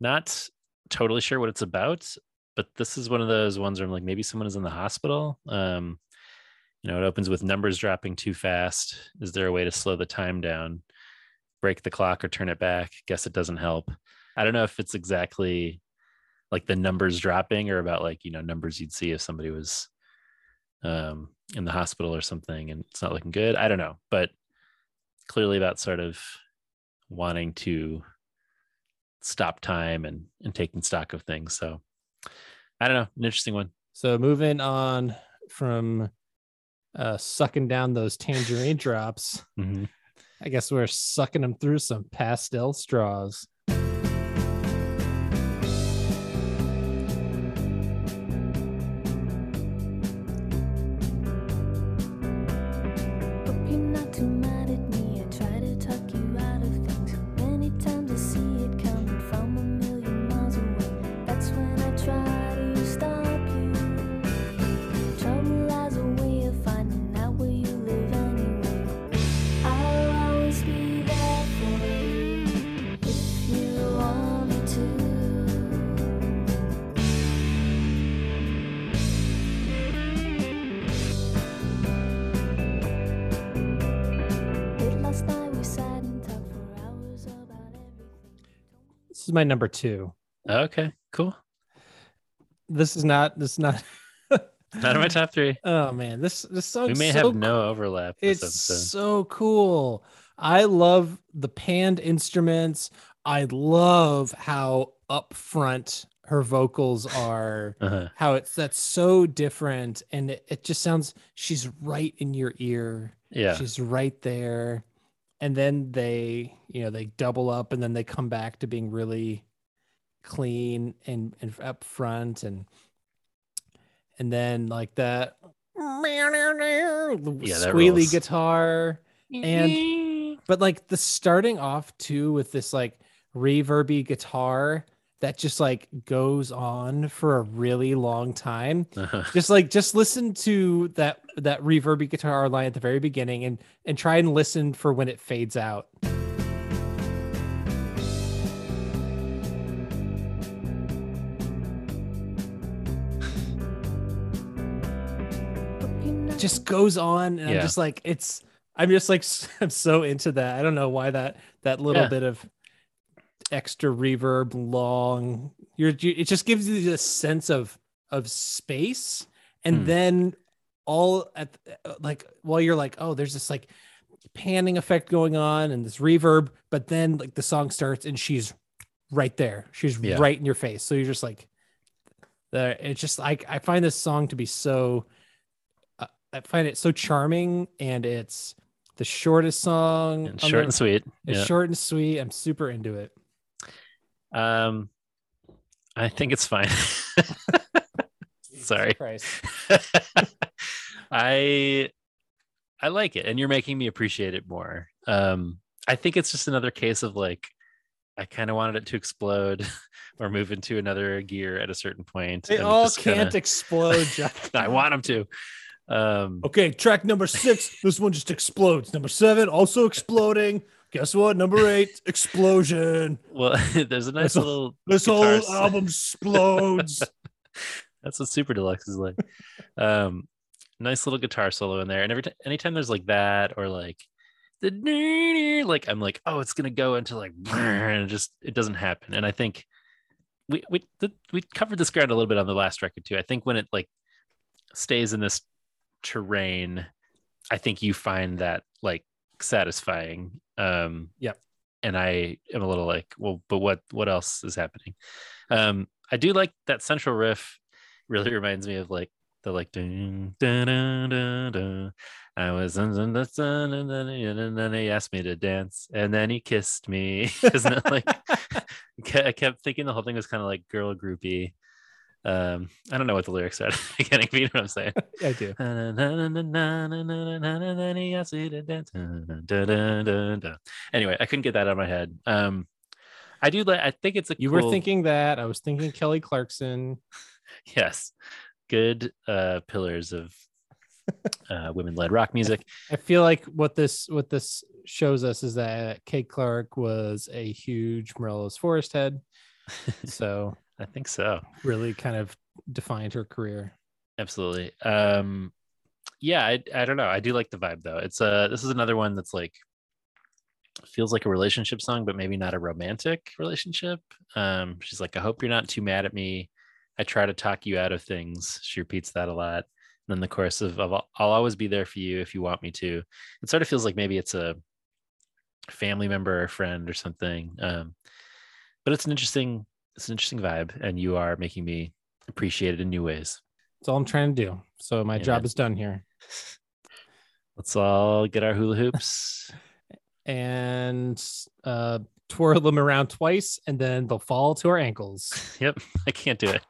Not totally sure what it's about, but this is one of those ones where I'm like, maybe someone is in the hospital. You know, it opens with numbers dropping too fast. Is there a way to slow the time down, break the clock, or turn it back? Guess it doesn't help. I don't know if it's exactly like the numbers dropping or about like, you know, numbers you'd see if somebody was in the hospital or something and it's not looking good. I don't know, but clearly about sort of wanting to stop time and taking stock of things. So I don't know, an interesting one. So moving on from sucking down those tangerine drops, mm-hmm. I guess we're sucking them through some pastel straws. My number two. Okay, cool. This is not not in my top three. Oh man, this song, we may have no overlap. It's so cool. I love the panned instruments. I love how upfront her vocals are. Uh-huh. How that's so different, and it just sounds, she's right in your ear. Yeah, she's right there. And then they, you know, they double up, and then they come back to being really clean and up front, and then like that, yeah, that squealy rolls. Guitar, and but like the starting off too with this like reverby guitar that just like goes on for a really long time. Uh-huh. Just listen to that reverby guitar line at the very beginning and try and listen for when it fades out. It just goes on, and yeah. I'm just like I'm so into that. I don't know why that little bit of extra reverb, long, it just gives you this sense of space, and then all at like while you're like, oh, there's this like panning effect going on and this reverb, but then like the song starts and she's right there, right in your face, so you're just like there. It's just like I find this song to be so I find it so charming, and it's the shortest song. And short and sweet. It's short and sweet. I'm super into it. I think it's fine. Sorry. I like it, and you're making me appreciate it more. I think it's just another case of like, I kind of wanted it to explode or move into another gear at a certain point. They all can't explode. I want them to. Okay, track number 6. This one just explodes. Number 7, also exploding. Guess what? Number 8, explosion. Well, there's a nice little. This whole album explodes. That's what Super Deluxe is like. Nice little guitar solo in there, and anytime there's like that or like the like, I'm like, oh, it's gonna go into like, and it doesn't happen. And I think we covered this ground a little bit on the last record too. I think when it like stays in this terrain, I think you find that like satisfying. Yep. And I am a little like, well, but what else is happening? I do like that central riff. Really reminds me of like the like dun, dun, dun, dun, dun. I was in the sun, and then he asked me to dance, and then he kissed me. Isn't it like? I kept thinking the whole thing was kind of like girl groupie. I don't know what the lyrics are at the beginning, but you know what I'm saying? I do. And then he asked me to dance. Anyway, I couldn't get that out of my head. I do. I think it's a. You were thinking that. I was thinking Kelly Clarkson. Yes, good pillars of. Women-led rock music. I feel like what this shows us is that Kate Clark was a huge Morella's Forest head, so I think so really kind of defined her career. Absolutely. I don't know, I do like the vibe though. It's this is another one that's like feels like a relationship song, but maybe not a romantic relationship. She's like, I hope you're not too mad at me, I try to talk you out of things. She repeats that a lot. And then the chorus of I'll always be there for you if you want me to. It sort of feels like maybe it's a family member or friend or something. But it's an interesting vibe, and you are making me appreciate it in new ways. That's all I'm trying to do. So my job is done here. Let's all get our hula hoops and twirl them around twice, and then they'll fall to our ankles. Yep, I can't do it.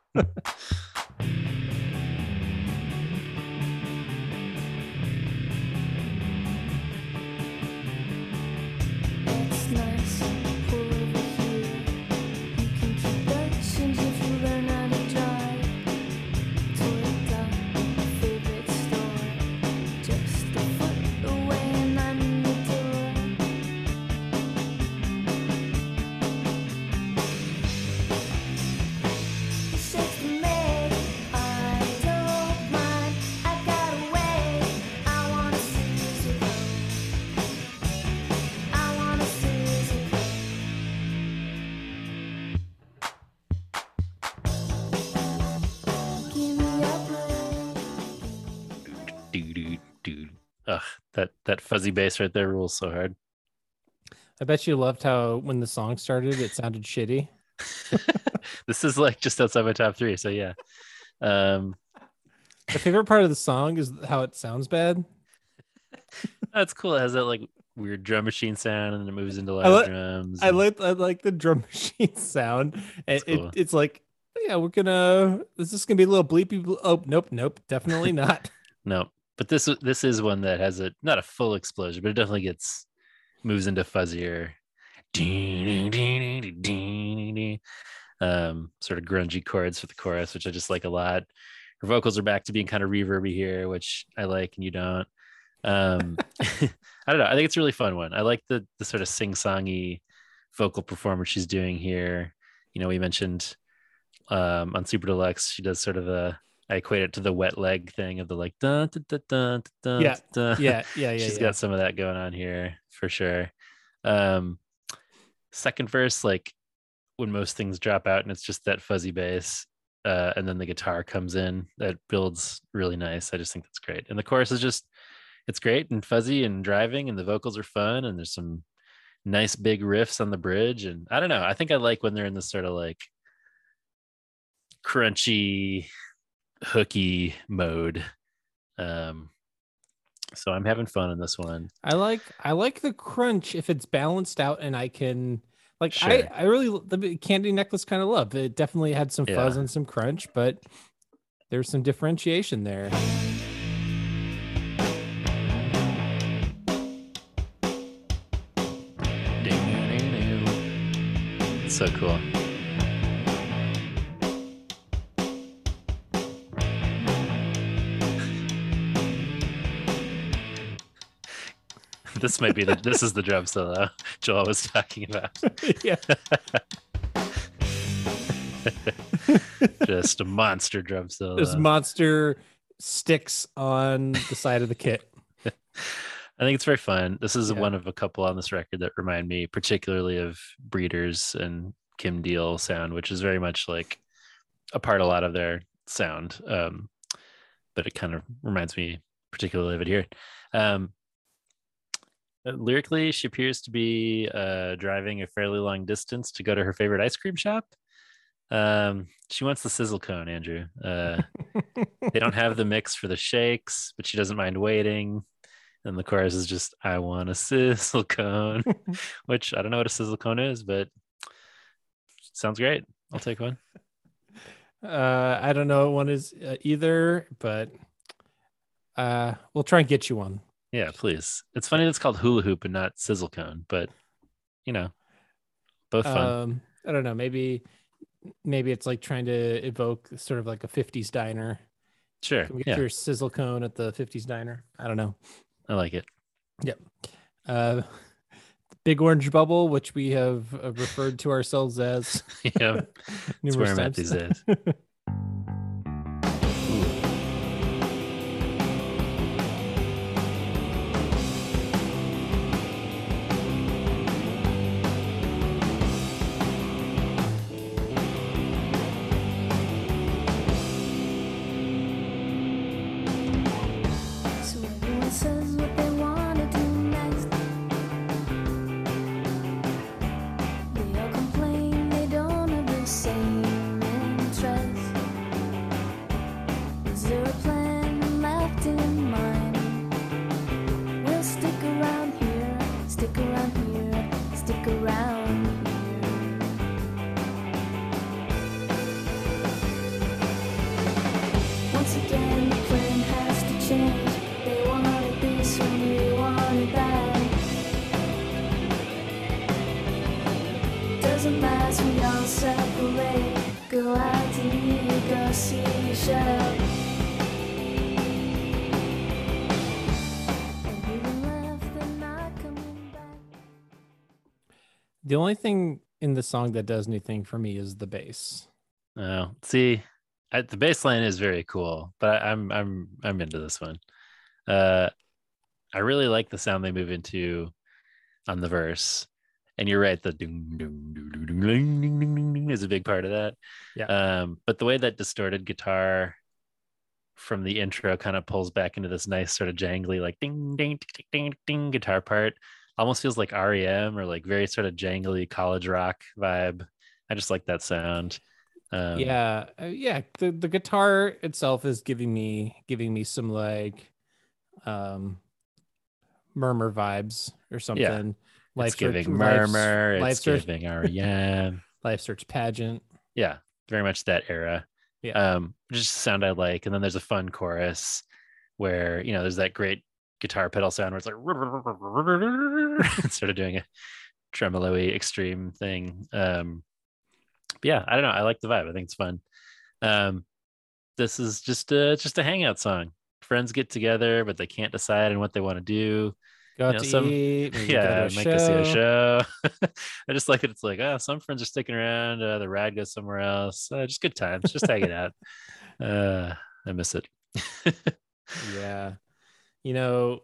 That fuzzy bass right there rules so hard. I bet you loved how when the song started, it sounded shitty. This is like just outside my top 3. So yeah. My favorite part of the song is how it sounds bad. That's cool. It has that like weird drum machine sound, and it moves into live drums. I like the drum machine sound. It's like, yeah, this is gonna be a little bleepy. Oh, nope, definitely not. Nope. But this is one that has not a full explosion, but it definitely moves into fuzzier, sort of grungy chords for the chorus, which I just like a lot. Her vocals are back to being kind of reverby here, which I like, and you don't. I don't know. I think it's a really fun one. I like the sort of sing-songy vocal performance she's doing here. You know, we mentioned on Super Deluxe, she does sort of I equate it to the wet leg thing of the like, dun, dun, dun, dun, dun, yeah, dun. Yeah. She's got some of that going on here for sure. Second verse, like when most things drop out and it's just that fuzzy bass, and then the guitar comes in, that builds really nice. I just think that's great. And the chorus is just, it's great and fuzzy and driving, and the vocals are fun, and there's some nice big riffs on the bridge. And I don't know, I think I like when they're in this sort of like crunchy, hooky mode. So I'm having fun in this one. I like the crunch if it's balanced out and I can like sure. I really the candy necklace kind of love. It definitely had some fuzz and some crunch, but there's some differentiation there. So cool. This might be the this is the drum solo Joel was talking about. Yeah. Just a monster drum solo. There's monster sticks on the side of the kit. I think it's very fun. This is one of a couple on this record that remind me particularly of Breeders and Kim Deal sound, which is very much like a part a lot of their sound. But it kind of reminds me particularly of it here. Lyrically, she appears to be driving a fairly long distance to go to her favorite ice cream shop. She wants the sizzle cone, Andrew. They don't have the mix for the shakes, but she doesn't mind waiting. And the chorus is just, I want a sizzle cone, which I don't know what a sizzle cone is, but sounds great. I'll take one. I don't know what one is either, but we'll try and get you one. Yeah, please. It's funny that it's called hula hoop and not sizzle cone, but, you know, both fun. I don't know. Maybe it's like trying to evoke sort of like a 50s diner. Sure. Can we get your sizzle cone at the 50s diner? I don't know. I like it. Yep. Big Orange Bubble, which we have referred to ourselves as. Yeah. That's where I'm at these days. The only thing in the song that does anything for me is the bass. Oh, see, the bass line is very cool, but I'm into this one. I really like the sound they move into on the verse, and you're right, the ding ding ding ding ding ding ding is a big part of that. Yeah. But the way that distorted guitar from the intro kind of pulls back into this nice sort of jangly, like ding ding ding ding ding guitar part. Almost feels like REM or like very sort of jangly college rock vibe. I just like that sound. The guitar itself is giving me some like murmur vibes or something. Yeah. It's giving REM. Life Search Pageant. Yeah, very much that era. Yeah, just the sound I like. And then there's a fun chorus where you know there's that great guitar pedal sound where it's like sort of doing a tremolo-y extreme thing. I don't know, I like the vibe. I think it's fun. This is just a hangout song. Friends get together but they can't decide on what they want to do. Might go see a show. I just like it. It's like some friends are sticking around, the ride goes somewhere else. Just good times, just hanging out. I miss it. Yeah. You know,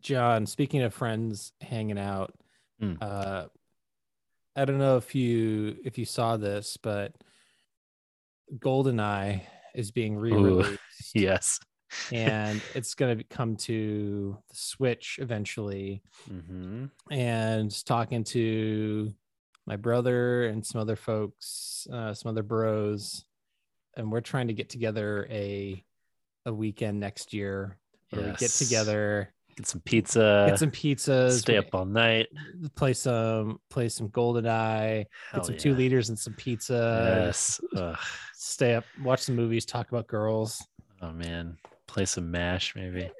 John, speaking of friends hanging out, I don't know if you saw this, but GoldenEye is being re-released. Ooh, yes. And it's going to come to the Switch eventually. Mm-hmm. And talking to my brother and some other folks, some other bros, and we're trying to get together a weekend next year where we get together, get some pizza, get some pizzas, stay up all night, play some GoldenEye, get some 2 liters and some pizza. Yes. Ugh. Stay up, watch some movies, talk about girls. Oh man, play some MASH maybe.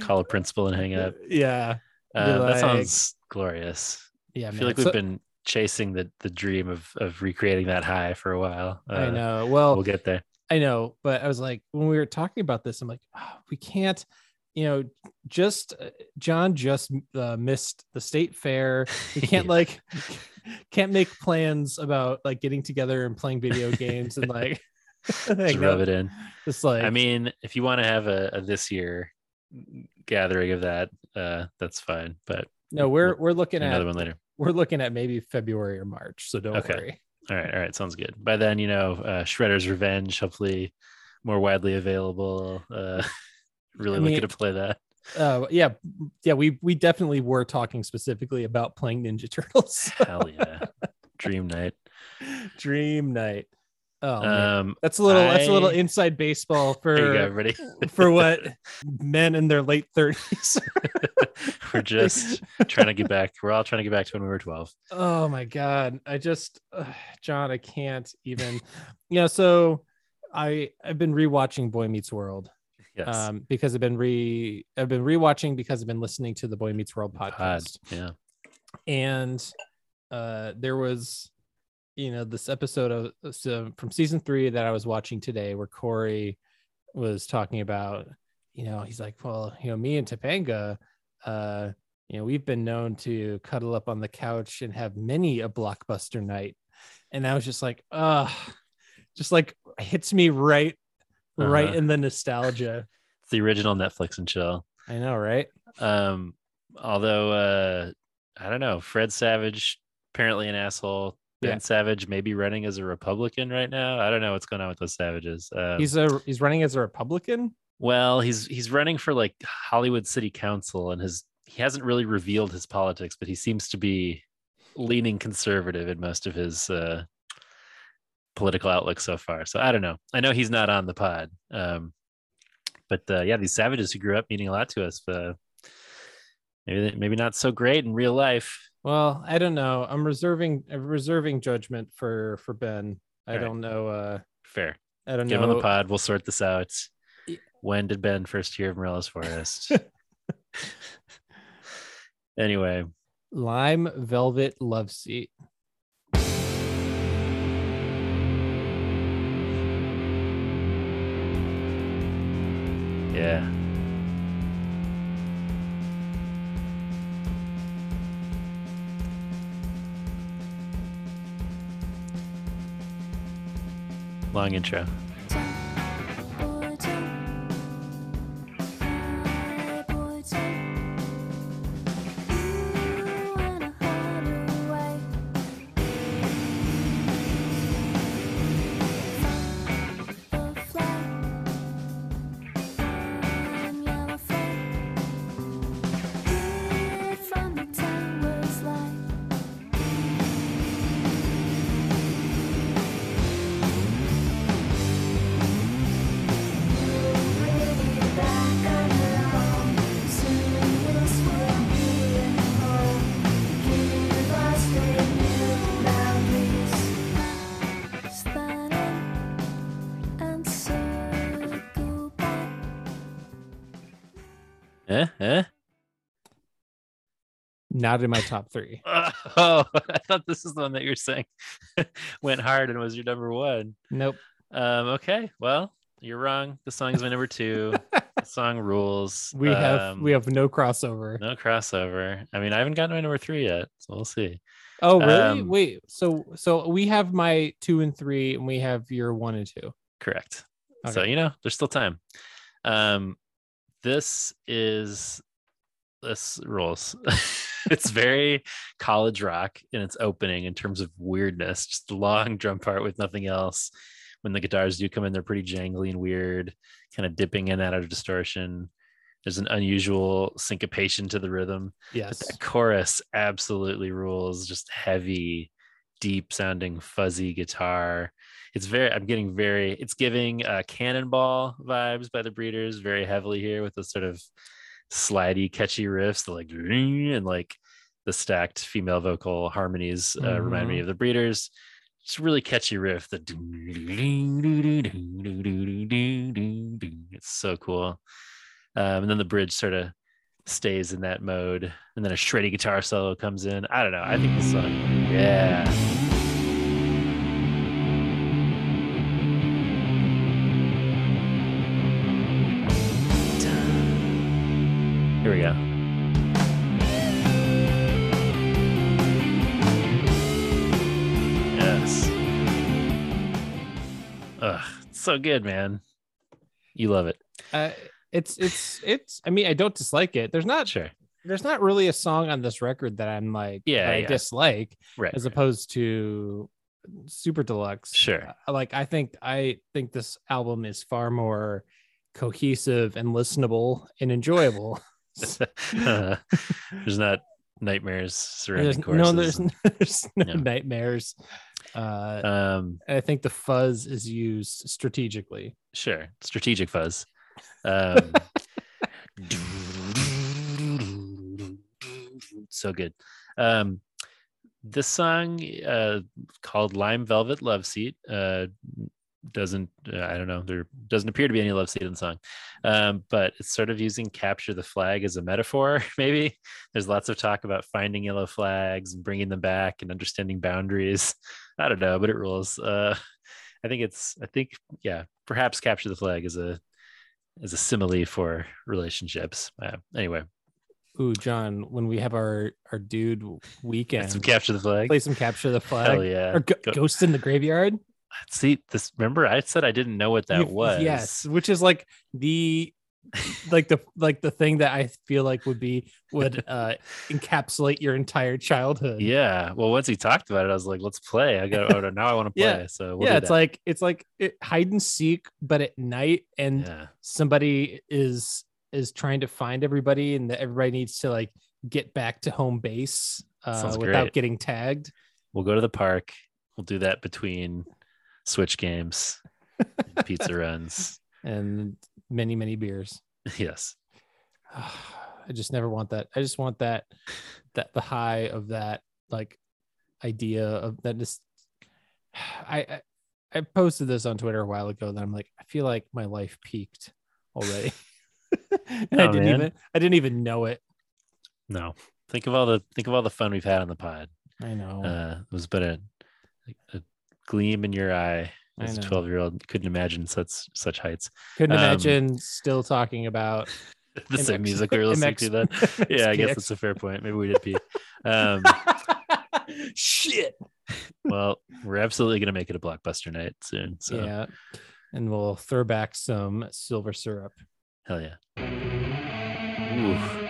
Call a principal and hang up. Yeah, that sounds glorious. Yeah, I feel like we've been chasing the dream of recreating that high for a while. I know. Well, we'll get there. I know, but I was like, when we were talking about this, I'm like, oh, we can't, John just missed the state fair. We can't can't make plans about like getting together and playing video games and like just rub it in. Just like, I mean, if you want to have a this year gathering of that, that's fine. But no, we're looking at another one later. We're looking at maybe February or March. So don't worry. All right. Sounds good. By then, Shredder's Revenge, hopefully more widely available. Looking to play that. Yeah. We definitely were talking specifically about playing Ninja Turtles. Hell yeah. Dream night. Oh, man. That's a little inside baseball for what men in their late 30s. We're just trying to get back. We're all trying to get back to when we were 12. Oh my God. I just, John, I can't even, so I've been rewatching Boy Meets World. Yes. Because I've been rewatching because I've been listening to the Boy Meets World podcast. Yeah. And, there was, this episode from season 3 that I was watching today where Corey was talking about, he's like, well, me and Topanga, we've been known to cuddle up on the couch and have many a blockbuster night. And I was just like, hits me right in the nostalgia. It's the original Netflix and chill. I know. Right. Although, I don't know, Fred Savage, apparently an asshole. Ben Savage maybe running as a Republican right now. I don't know what's going on with those Savages. He's running as a Republican. Well, he's running for like Hollywood City Council, and he hasn't really revealed his politics, but he seems to be leaning conservative in most of his political outlook so far. So I don't know. I know he's not on the pod, but these Savages who grew up meaning a lot to us, maybe not so great in real life. Well, I don't know. I'm reserving judgment for Ben. I don't know. Fair. I don't know. Give him the pod. We'll sort this out. When did Ben first hear of Morella's Forest? Anyway. Lime Velvet Love Seat. Yeah. Long intro. Not in my top 3. Oh, I thought this is the one that you're saying went hard and was your number 1. Nope. Okay. Well, you're wrong. The song is my number 2. The song rules. We have no crossover. No crossover. I mean, I haven't gotten my number 3 yet, so we'll see. Oh, really? Wait. So we have my 2 and 3, and we have your 1 and 2. Correct. Okay. So there's still time. This rules. It's very college rock in its opening in terms of weirdness. Just a long drum part with nothing else. When the guitars do come in, they're pretty jangly and weird, kind of dipping in and out of distortion. There's an unusual syncopation to the rhythm. Yes. But that chorus absolutely rules. Just heavy, deep sounding, fuzzy guitar. it's very, I'm getting very, it's giving Cannonball vibes by the Breeders very heavily here with the sort of slidey, catchy riffs, the like, and like the stacked female vocal harmonies remind me of the Breeders. It's a really catchy riff. The it's so cool. And then the bridge sort of stays in that mode, and then a shreddy guitar solo comes in. I don't know, I think this song, yeah. Here we go. Yes. Ugh, it's so good, man. You love it. It's. I mean, I don't dislike it. There's not really a song on this record that I'm like, I dislike, right, as opposed to Super Deluxe. Sure. Like I think this album is far more cohesive and listenable and enjoyable. There's not nightmares surrounding courses. No, there's no nightmares. I think the fuzz is used strategically. Sure, strategic fuzz. So good. This song called Lime Velvet Love Seat doesn't appear to be any love seat in the song, but it's sort of using capture the flag as a metaphor. Maybe there's lots of talk about finding yellow flags and bringing them back and understanding boundaries. I don't know, but it rules. I think perhaps capture the flag is a simile for relationships. Anyway. Ooh, John, when we have our dude weekend, play some capture the flag. Hell yeah. Or Ghost in the Graveyard. See this, remember I said I didn't know what that was. Yes, which is like the thing that I feel like would encapsulate your entire childhood. Yeah, well, once he talked about it, I was like, let's play. Now I want to play. Yeah. So we'll do that. it's like hide and seek, but at night, and somebody is trying to find everybody, and everybody needs to like get back to home base without getting tagged. We'll go to the park. We'll do that between Switch games, pizza runs, and many, many beers. Yes. I just never want that. I just want that the high of that, like, idea of that. Just, I posted this on Twitter a while ago that I'm like, I feel like my life peaked already. I didn't even know it. No. Think of all the fun we've had on the pod. I know. It was but a gleam in your eye as a 12-year-old. Couldn't imagine such heights. Couldn't imagine still talking about the same music we were listening to then. Yeah, I guess that's a fair point. Maybe we did pee. Shit. Well, we're absolutely gonna make it a blockbuster night soon. So yeah, and we'll throw back some Silver Syrup. Hell yeah. Ooh.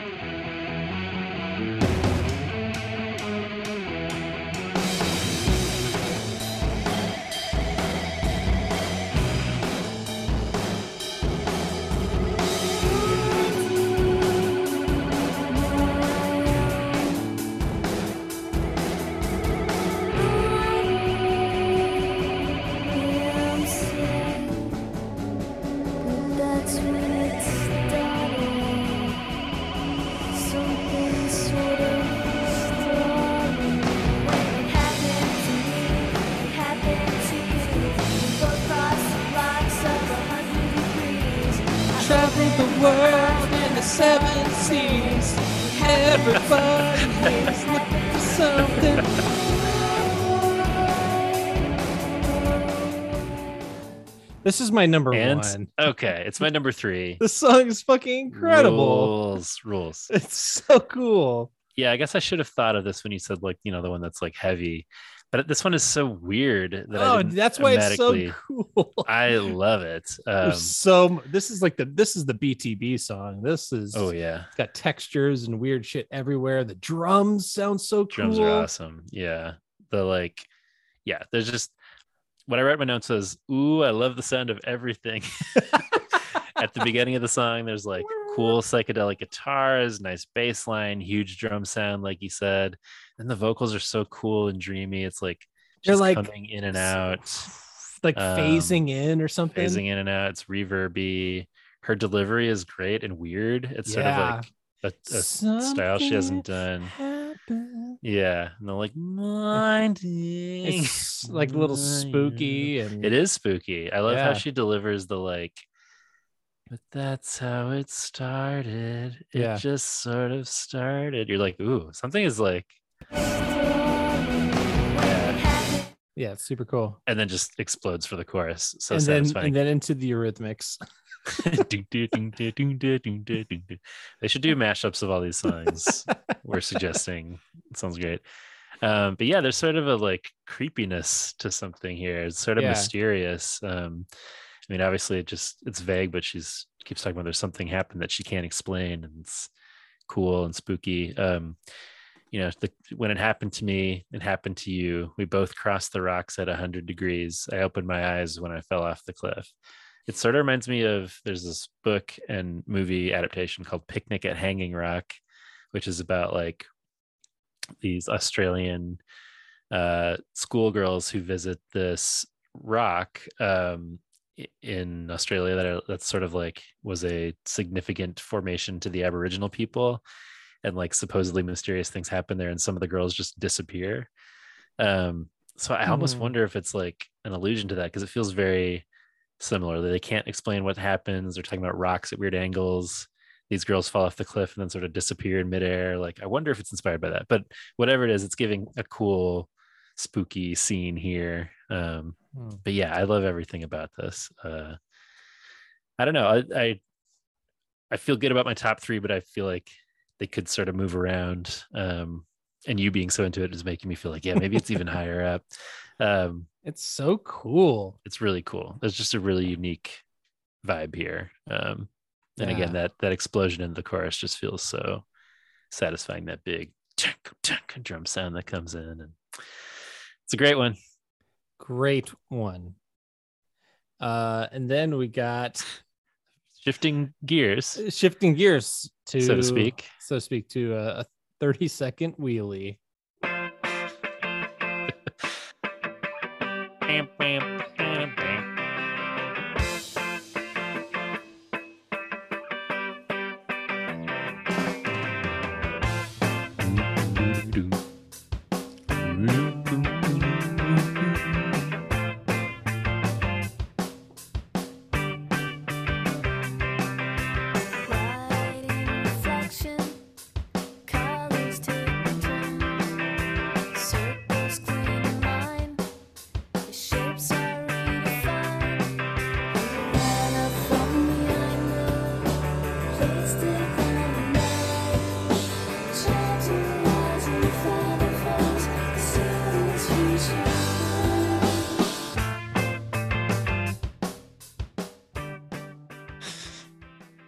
This is my number one. Okay, it's my number three. This song is fucking incredible. Rules. It's so cool. Yeah, I guess I should have thought of this when you said, like, you know, the one that's like heavy, but this one is so weird that that's why it's so cool. I love it. This is the BTB song. This is it's got textures and weird shit everywhere. The drums sound so cool. Drums are awesome. Yeah, there's just. What I write my notes is, ooh, I love the sound of everything. At the beginning of the song, there's like cool psychedelic guitars, nice bass line, huge drum sound, like you said. And the vocals are so cool and dreamy. It's like just coming in and out. like phasing in or something. Phasing in and out. It's reverby. Her delivery is great and weird. It's sort of like a style she hasn't done. Happened. Yeah. And they're like, minding. It's like a little spooky. And it is spooky. I love how she delivers the like, but that's how it started. It just sort of started. You're like, ooh, something is like. Yeah, it's super cool. And then just explodes for the chorus. So and satisfying. Then into the Eurythmics. They should do mashups of all these songs. We're suggesting. It sounds great. But yeah, there's sort of a like creepiness to something here. It's sort of mysterious. I mean, obviously it's vague, but she's keeps talking about there's something happened that she can't explain, and it's cool and spooky. You know, when it happened to me, it happened to you. We both crossed the rocks at 100 degrees. I opened my eyes when I fell off the cliff. It sort of reminds me of, there's this book and movie adaptation called Picnic at Hanging Rock, which is about like these Australian schoolgirls who visit this rock in Australia that's sort of like was a significant formation to the Aboriginal people. And like supposedly mysterious things happen there, and some of the girls just disappear. So I almost wonder if it's like an allusion to that, because it feels very similar. They can't explain what happens. They're talking about rocks at weird angles. These girls fall off the cliff and then sort of disappear in midair. Like, I wonder if it's inspired by that. But whatever it is, it's giving a cool, spooky scene here. But yeah, I love everything about this. I don't know. I feel good about my top three, but I feel like they could sort of move around, and you being so into it is making me feel like, yeah, maybe it's even higher up. It's so cool. It's really cool. There's just a really unique vibe here. And again, that explosion in the chorus just feels so satisfying. That big drum sound that comes in, and it's a great one. Great one. And then we got shifting gears to so to speak to a 30-second wheelie.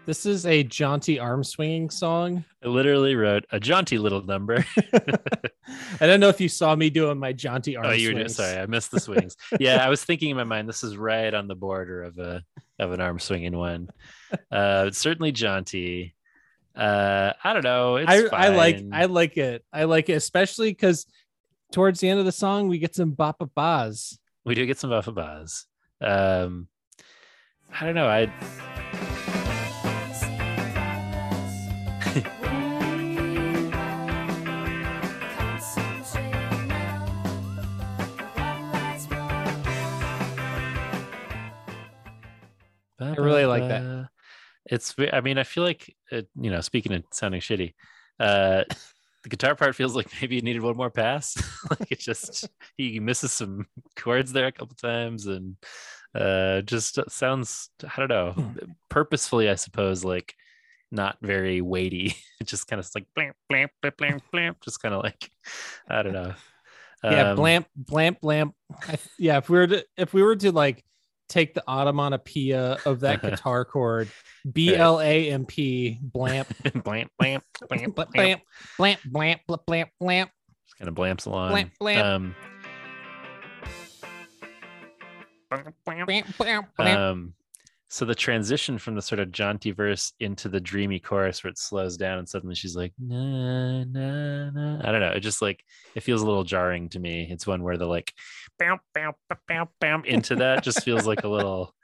This is a jaunty arm swinging song. I literally wrote a jaunty little number. I don't know if you saw me doing my jaunty arm swings. Sorry, I missed the swings. Yeah, I was thinking in my mind, this is right on the border of an arm swinging one. It's certainly jaunty. I don't know. It's fine. I like it. I like it, especially because towards the end of the song, we get some ba-ba-bas. We do get some ba-ba-bas. I don't know. I really like that. I feel like it, you know, speaking of sounding shitty, the guitar part feels like maybe it needed one more pass. Like it just, he misses some chords there a couple times, and just sounds, I don't know, purposefully, I suppose, like not very weighty. It just kind of like blamp, blamp, blamp, blamp, blamp, just kind of like, I don't know. Yeah, blamp, blamp, blamp. Yeah, if we were to like take the onomatopoeia of that guitar chord, B-L-A-M-P, blamp, blamp, blamp, blamp, blamp, blamp, blamp, blamp, blamp. Just kind of blamps along. Blamp, blamp. So the transition from the sort of jaunty verse into the dreamy chorus where it slows down and suddenly she's like, na, na, na. I don't know. It just like, it feels a little jarring to me. It's one where the like, bam, bam, bam, bam, into that just feels like a little,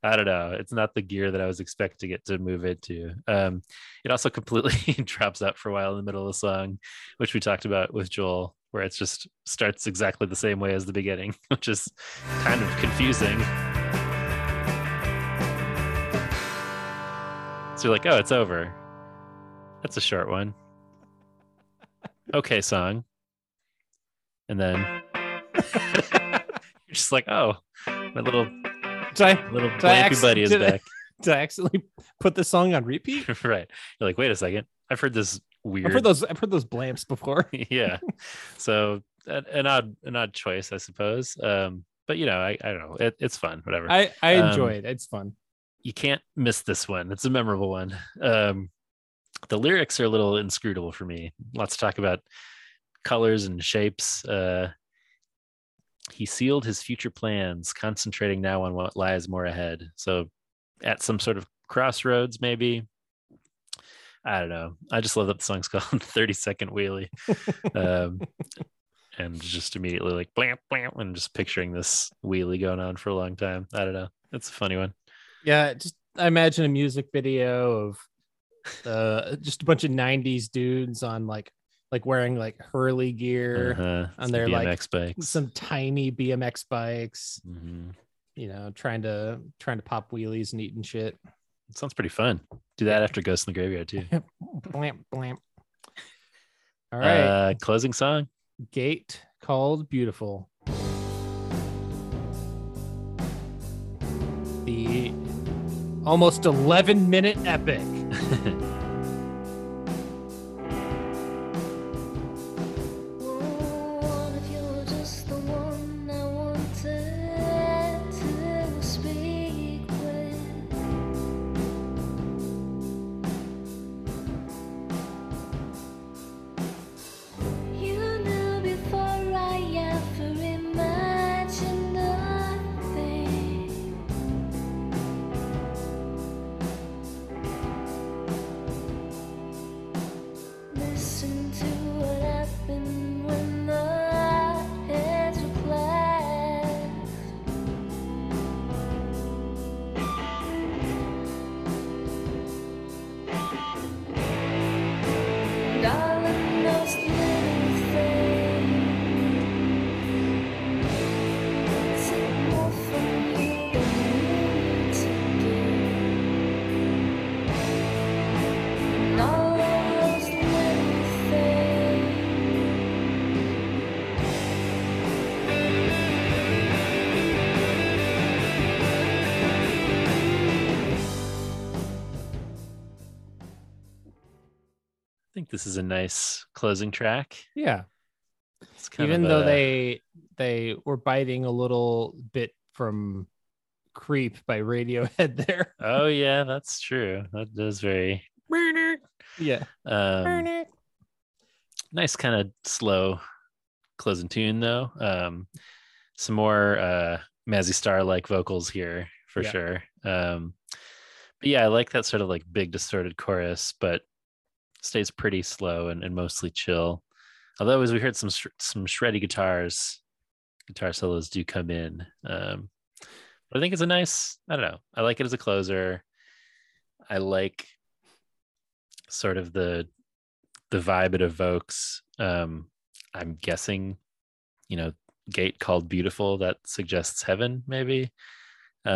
I don't know. It's not the gear that I was expecting it to move into. It also completely drops out for a while in the middle of the song, which we talked about with Joel, where it just starts exactly the same way as the beginning, which is kind of confusing. So you're like, oh, it's over. That's a short one. Okay, song. And then you're just like, oh, my little blampy buddy is back. Did I accidentally put this song on repeat? Right. You're like, wait a second. I've heard this weird. I've heard those blamps before. Yeah. So an odd choice, I suppose. But you know, I don't know. It's fun. Whatever. I enjoy it. It's fun. You can't miss this one. It's a memorable one. The lyrics are a little inscrutable for me. Lots of talk about colors and shapes. He sealed his future plans, concentrating now on what lies more ahead. So at some sort of crossroads, maybe. I don't know. I just love that the song's called 30 Second Wheelie. And just immediately like blam, blam, and just picturing this wheelie going on for a long time. I don't know. It's a funny one. Yeah, just I imagine a music video of just a bunch of 90s dudes on like wearing like Hurley gear on their BMX bikes. Some tiny BMX bikes, you know, trying to pop wheelies and eating shit. It sounds pretty fun. Do that after Ghost in the Graveyard too. Blamp, blamp. All right. Closing song. Gate Called Beautiful. The almost 11-minute epic. This is a nice closing track. Yeah. It's kind Even of though they were biting a little bit from Creep by Radiohead there. Oh yeah, that's true. That is very yeah. Nice kind of slow closing tune though. Some more Mazzy Star like vocals here for sure. But yeah, I like that sort of like big distorted chorus, but stays pretty slow and mostly chill. Although as we heard some shreddy guitar solos do come in. But I think it's a nice, I don't know. I like it as a closer. I like sort of the vibe it evokes. I'm guessing, you know, Gate Called Beautiful, that suggests heaven maybe. You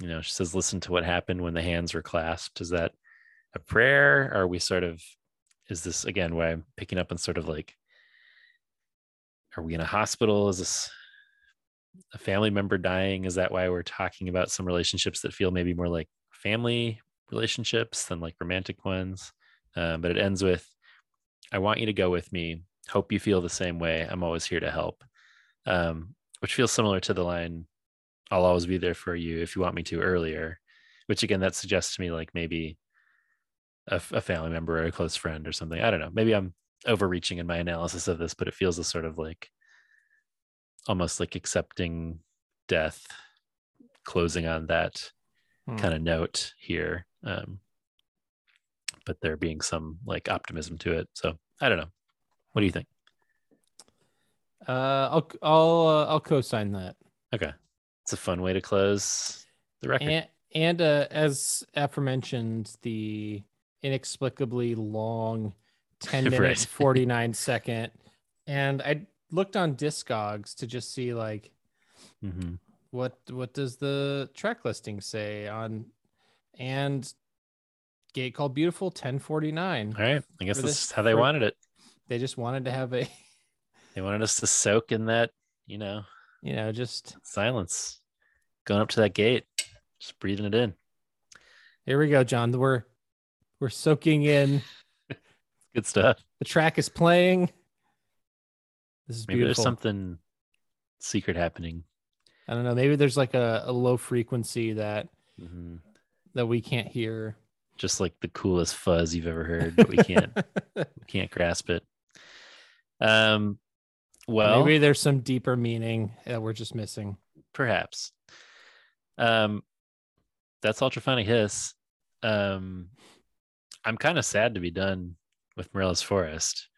know, she says, listen to what happened when the hands were clasped. Is that a prayer? Are we sort of, is this again where I'm picking up and sort of like, are we in a hospital? Is this a family member dying? Is that why we're talking about some relationships that feel maybe more like family relationships than like romantic ones? But it ends with, I want you to go with me. Hope you feel the same way. I'm always here to help. Which feels similar to the line, I'll always be there for you if you want me to earlier, which again, that suggests to me like maybe a family member or a close friend or something. I don't know. Maybe I'm overreaching in my analysis of this, but it feels a sort of like almost like accepting death, closing on that kind of note here. But there being some like optimism to it. So I don't know. What do you think? I'll co-sign that. Okay. It's a fun way to close the record. And as aforementioned, the inexplicably long 10 minutes, right. 49 second. And I looked on Discogs to just see like, what does the track listing say on, and Gate Called Beautiful 1049. All right. I guess that's how they wanted it. They just wanted to have a, they wanted us to soak in that, you know, just silence going up to that gate, just breathing it in. Here we go, John. We're soaking in. Good stuff. The track is playing. This is maybe beautiful. There's something secret happening. I don't know. Maybe there's like a low frequency that that we can't hear. Just like the coolest fuzz you've ever heard, but we can't grasp it. Well, maybe there's some deeper meaning that we're just missing. Perhaps. That's Ultraphonic Hiss. I'm kind of sad to be done with Morella's Forest.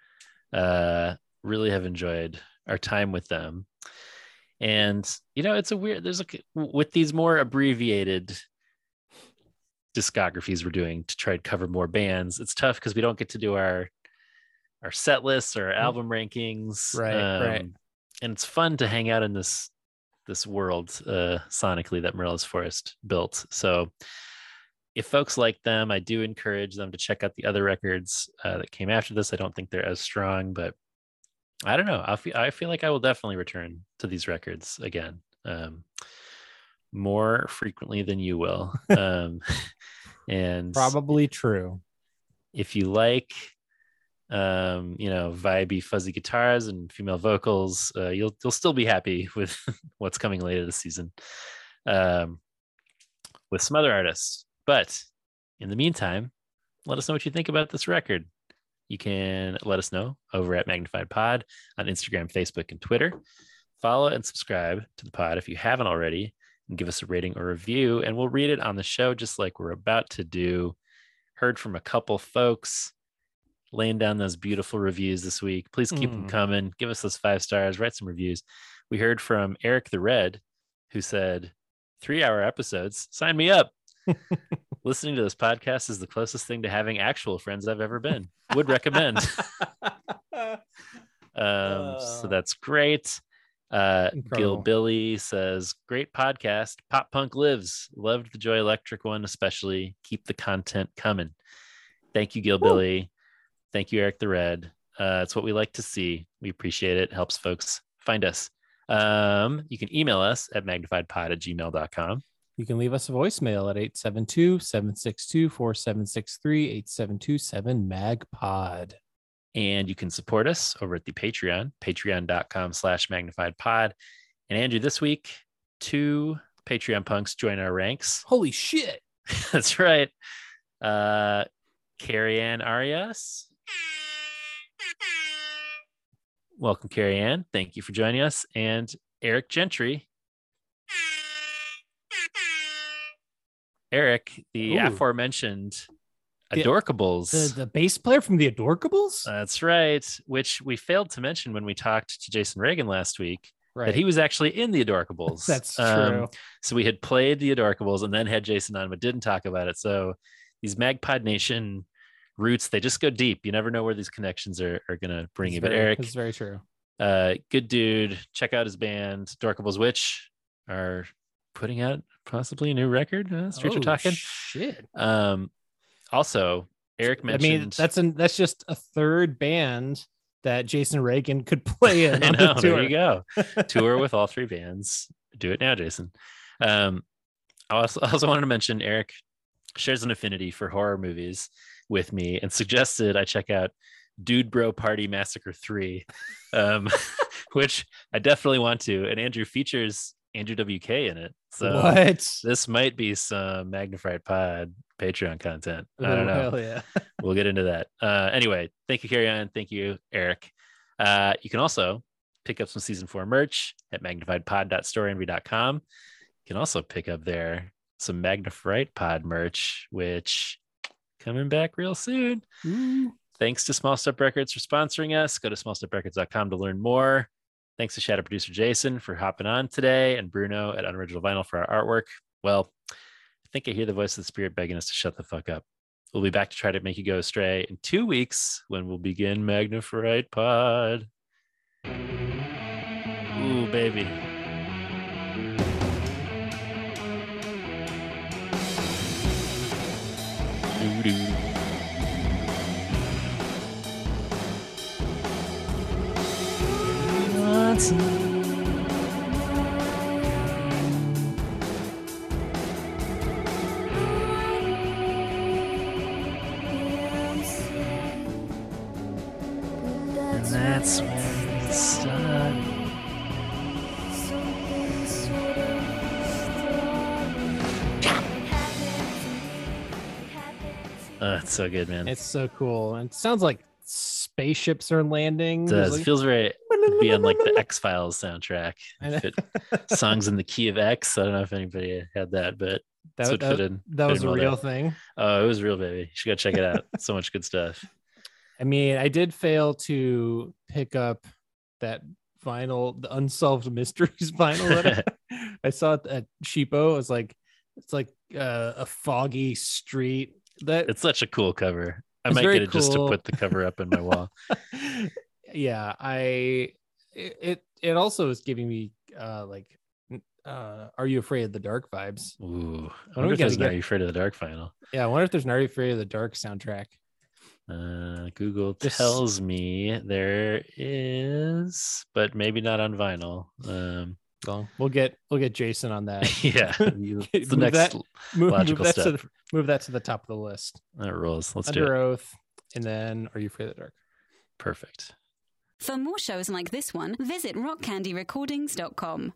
Really have enjoyed our time with them. And, you know, it's a weird, there's like, with these more abbreviated discographies we're doing to try to cover more bands, it's tough because we don't get to do our set lists or album rankings, right, and it's fun to hang out in this world sonically that Morella's Forest built. So if folks like them, I do encourage them to check out the other records that came after this. I don't think they're as strong, but I don't know, I feel like I will definitely return to these records again, more frequently than you will. And probably true. If you like vibey fuzzy guitars and female vocals, you'll still be happy with what's coming later this season with some other artists. But in the meantime, let us know what you think about this record. You can let us know over at Magnified Pod on Instagram, Facebook, and Twitter. Follow and subscribe to the pod if you haven't already, and give us a rating or review, and we'll read it on the show just like we're about to do. Heard from a couple folks laying down those beautiful reviews this week. Please keep them coming. Give us those 5 stars, write some reviews. We heard from Eric the Red, who said, 3-hour episodes, sign me up. Listening to this podcast is the closest thing to having actual friends I've ever been. Would recommend. So that's great. Gil Billy says, great podcast. Pop punk lives. Loved the Joy Electric one, especially. Keep the content coming. Thank you, Gil Billy. Thank you, Eric the Red. It's what we like to see. We appreciate it. Helps folks find us. You can email us at magnifiedpod@gmail.com. You can leave us a voicemail at 872-762-4763, 8727-MAGPOD. And you can support us over at the Patreon, patreon.com/magnifiedpod. And Andrew, this week, 2 Patreon punks join our ranks. Holy shit. That's right. Carrie Ann Arias. Welcome, Carrie Ann. Thank you for joining us. And Eric Gentry. Eric, the aforementioned Adorkables. The bass player from the Adorkables? That's right. Which we failed to mention when we talked to Jason Reagan last week, that he was actually in the Adorkables. That's true. So we had played the Adorkables and then had Jason on, but didn't talk about it. So these Magpod Nation roots, they just go deep. You never know where these connections are going to bring you. But Eric, it's very true. Good dude. Check out his band, Adorkables, which are putting out possibly a new record. Streets are talking. Shit. Also, Eric mentioned. I mean, that's just a third band that Jason Reagan could play in. On the tour. There you go. Tour with all 3 bands. Do it now, Jason. I also wanted to mention Eric shares an affinity for horror movies with me and suggested I check out Dude Bro Party Massacre 3, which I definitely want to. And Andrew features Andrew WK in it. So this might be some Magnified Pod Patreon content. I don't know. Yeah. We'll get into that. Anyway, thank you, Carrie Ann. Thank you, Eric. You can also pick up some season 4 merch at magnifiedpod.storeenvy.com. You can also pick up their some Magnified Pod merch, which coming back real soon. Mm. Thanks to Small Step Records for sponsoring us. Go to smallsteprecords.com to learn more. Thanks to Shadow Producer Jason for hopping on today, and Bruno at Unoriginal Vinyl for our artwork. Well, I think I hear the voice of the spirit begging us to shut the fuck up. We'll be back to try to make you go astray in 2 weeks when we'll begin Magnified Pod. Ooh, baby. Doo-doo. And that's when it started. Oh, it's so good, man. It's so cool. And it sounds like spaceships are landing. It does. Like... It feels very... be on like the X-Files soundtrack. It, songs in the key of X. I don't know if anybody had that, but that was a real thing. Oh, it was real, baby. You should go check it out. So much good stuff. I mean, I did fail to pick up that vinyl, the Unsolved Mysteries vinyl that I saw it at Cheapo. It was like, it's like a foggy street. That it's such a cool cover. I might get it cool. Just to put the cover up in my wall. Yeah, it also is giving me Are You Afraid of the Dark vibes. Ooh, I wonder if there's an Are You Afraid of the Dark vinyl. Yeah, I wonder if there's an Are You Afraid of the Dark soundtrack. Google tells me there is, but maybe not on vinyl. Well, we'll get Jason on that. Yeah, it's the next logical step. Move that to the top of the list. That rolls. Let's do it. Under Oath, and then Are You Afraid of the Dark. Perfect. For more shows like this one, visit rockcandyrecordings.com.